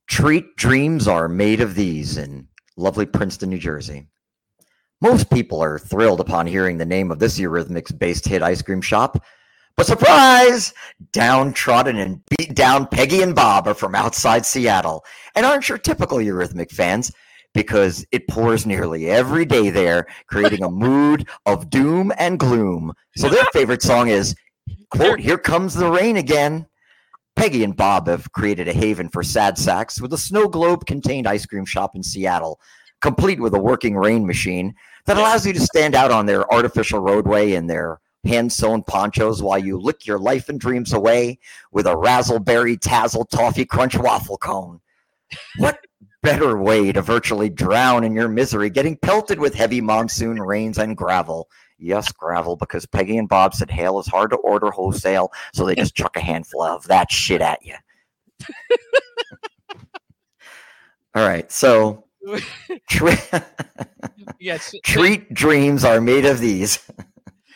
Treat dreams are made of these in lovely Princeton, New Jersey. Most people are thrilled upon hearing the name of this Eurythmics-based hit ice cream shop. But surprise, downtrodden and beat down Peggy and Bob are from outside Seattle and aren't your typical Eurythmic fans, because it pours nearly every day there, creating a mood of doom and gloom. So their favorite song is, quote, "Here Comes the Rain Again." Peggy and Bob have created a haven for sad sacks with a snow globe-contained ice cream shop in Seattle, complete with a working rain machine that allows you to stand out on their artificial roadway in their hand-sewn ponchos while you lick your life and dreams away with a razzleberry tazzle toffee crunch waffle cone. What better way to virtually drown in your misery getting pelted with heavy monsoon rains and gravel? Yes, gravel, because Peggy and Bob said hail is hard to order wholesale, so they just chuck a handful of that shit at you. All right, so yes, treat dreams are made of these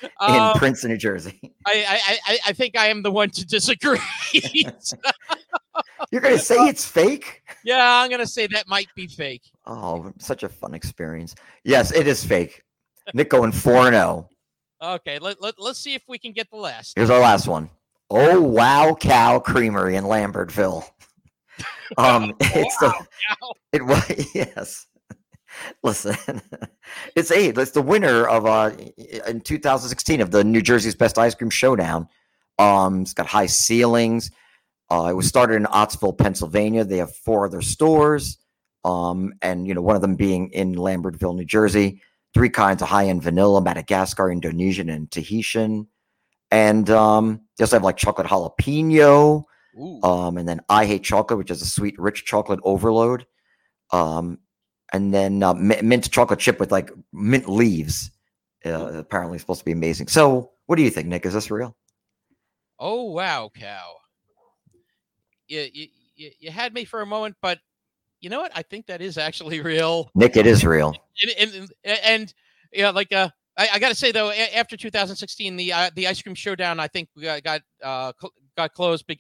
in Princeton, New Jersey. I think I am the one to disagree. You're going to say it's fake? Yeah, I'm going to say that might be fake. Oh, such a fun experience. Yes, it is fake. Nick going 4-0. Okay, let's see if we can get the last. Here's our last one. Oh, Wow Cow Creamery in Lambertville. Yes. Listen, it's the winner of in 2016 of the New Jersey's Best Ice Cream Showdown. It's got high ceilings. It was started in Ottsville, Pennsylvania. They have 4 other stores, and one of them being in Lambertville, New Jersey. 3 kinds of high-end vanilla, Madagascar, Indonesian, and Tahitian. And they also have chocolate jalapeno. And then I Hate Chocolate, which is a sweet, rich chocolate overload. And then mint chocolate chip with mint leaves. Apparently supposed to be amazing. So what do you think, Nick? Is this real? Oh, Wow Cow. You had me for a moment, but you know what? I think that is actually real. Nick, it is real. And I got to say, though, after 2016, the ice cream showdown, I think we got closed. But,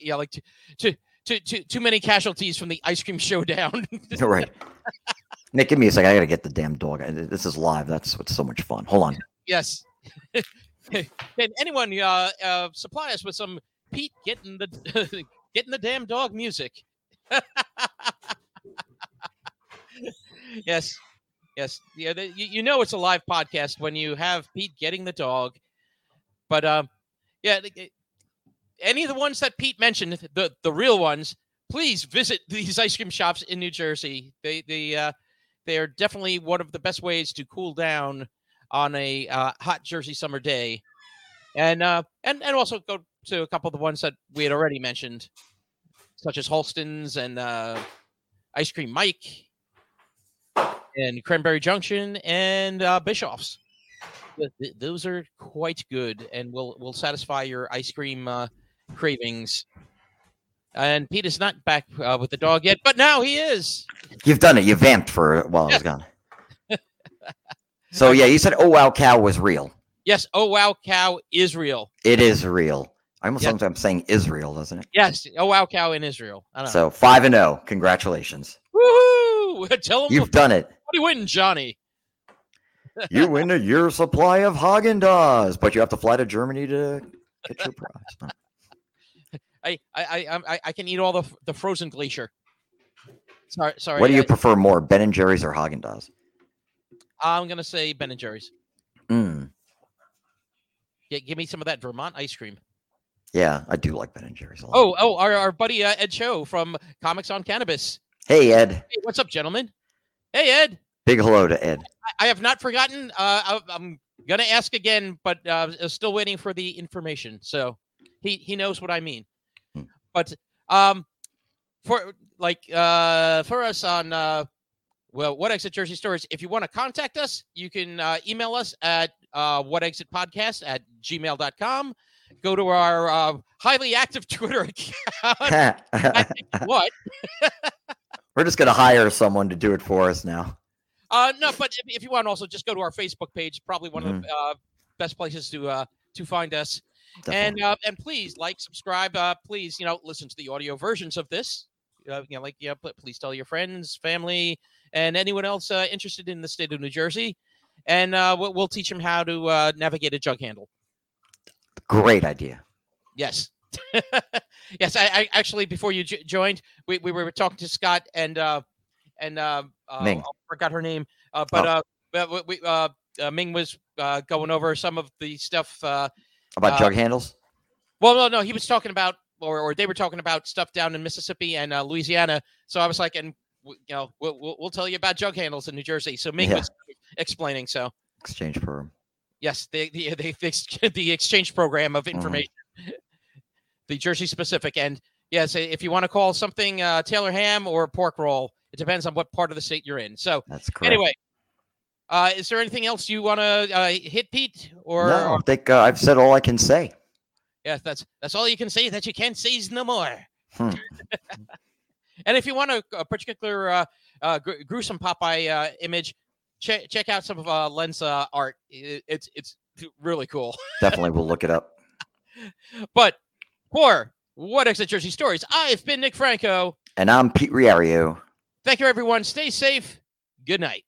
too many casualties from the ice cream showdown. All right. Nick, give me a second. I got to get the damn dog. This is live. That's what's so much fun. Hold on. Yes. Can anyone supply us with some Pete getting the damn dog music? Yes. Yeah, it's a live podcast when you have Pete getting the dog. But any of the ones that Pete mentioned, the real ones, please visit these ice cream shops in New Jersey. They are definitely one of the best ways to cool down on a hot Jersey summer day, and also go to a couple of the ones that we had already mentioned, such as Holston's and Ice Cream Mike. And Cranberry Junction and Bischoff's. Those are quite good and will satisfy your ice cream cravings. And Pete is not back with the dog yet, but now he is. You've done it. You vamped for it while I was gone. So, yeah, you said Oh Wow Cow was real. Yes, Oh Wow Cow is real. It is real. I almost sometimes saying Israel, doesn't it? Yes, Oh Wow Cow in Israel. I don't know. 5-0. Congratulations. Woohoo! Tell them you've done it. What do you win, Johnny? You win a year's supply of Haagen-Dazs, but you have to fly to Germany to get your prize. I can eat all the frozen glacier. Sorry. What do you prefer more, Ben and Jerry's or Haagen-Dazs? I'm gonna say Ben and Jerry's. Yeah, give me some of that Vermont ice cream. Yeah, I do like Ben and Jerry's a lot. Oh, our buddy Ed Cho from Comics on Cannabis. Hey, Ed. Hey, what's up, gentlemen? Hey, Ed. Big hello to Ed. I have not forgotten. I'm going to ask again, but still waiting for the information. So he knows what I mean. But for us on What Exit Jersey Stories, if you want to contact us, you can email us at whatexitpodcast@gmail.com. Go to our highly active Twitter account. What? We're just going to hire someone to do it for us now. No, but if you want, also just go to our Facebook page. Probably one of the best places to find us. Definitely. And please like, subscribe. Please, listen to the audio versions of this. Please tell your friends, family, and anyone else interested in the state of New Jersey. And we'll teach them how to navigate a jug handle. Great idea. Yes. Yes. I actually, before you joined, we were talking to Scott and I forgot her name. But Ming was going over some of the stuff about jug handles. Well, no, he was talking about, or they were talking about stuff down in Mississippi and Louisiana. So I was like, we'll tell you about jug handles in New Jersey. So Ming was explaining. So exchange program. Yes, the exchange program of information, the Jersey specific. And yes, if you want to call something Taylor ham or pork roll, it depends on what part of the state you're in. So that's correct. Anyway, is there anything else you want to hit, Pete? Or no, I think I've said all I can say. Yes, that's all you can say that you can't say is no more. And if you want a particular gruesome Popeye image, check out some of Len's art. It's really cool. Definitely, we'll look it up. But for What Exit Jersey Stories, I've been Nick Franco. And I'm Pete Riario. Thank you, everyone. Stay safe. Good night.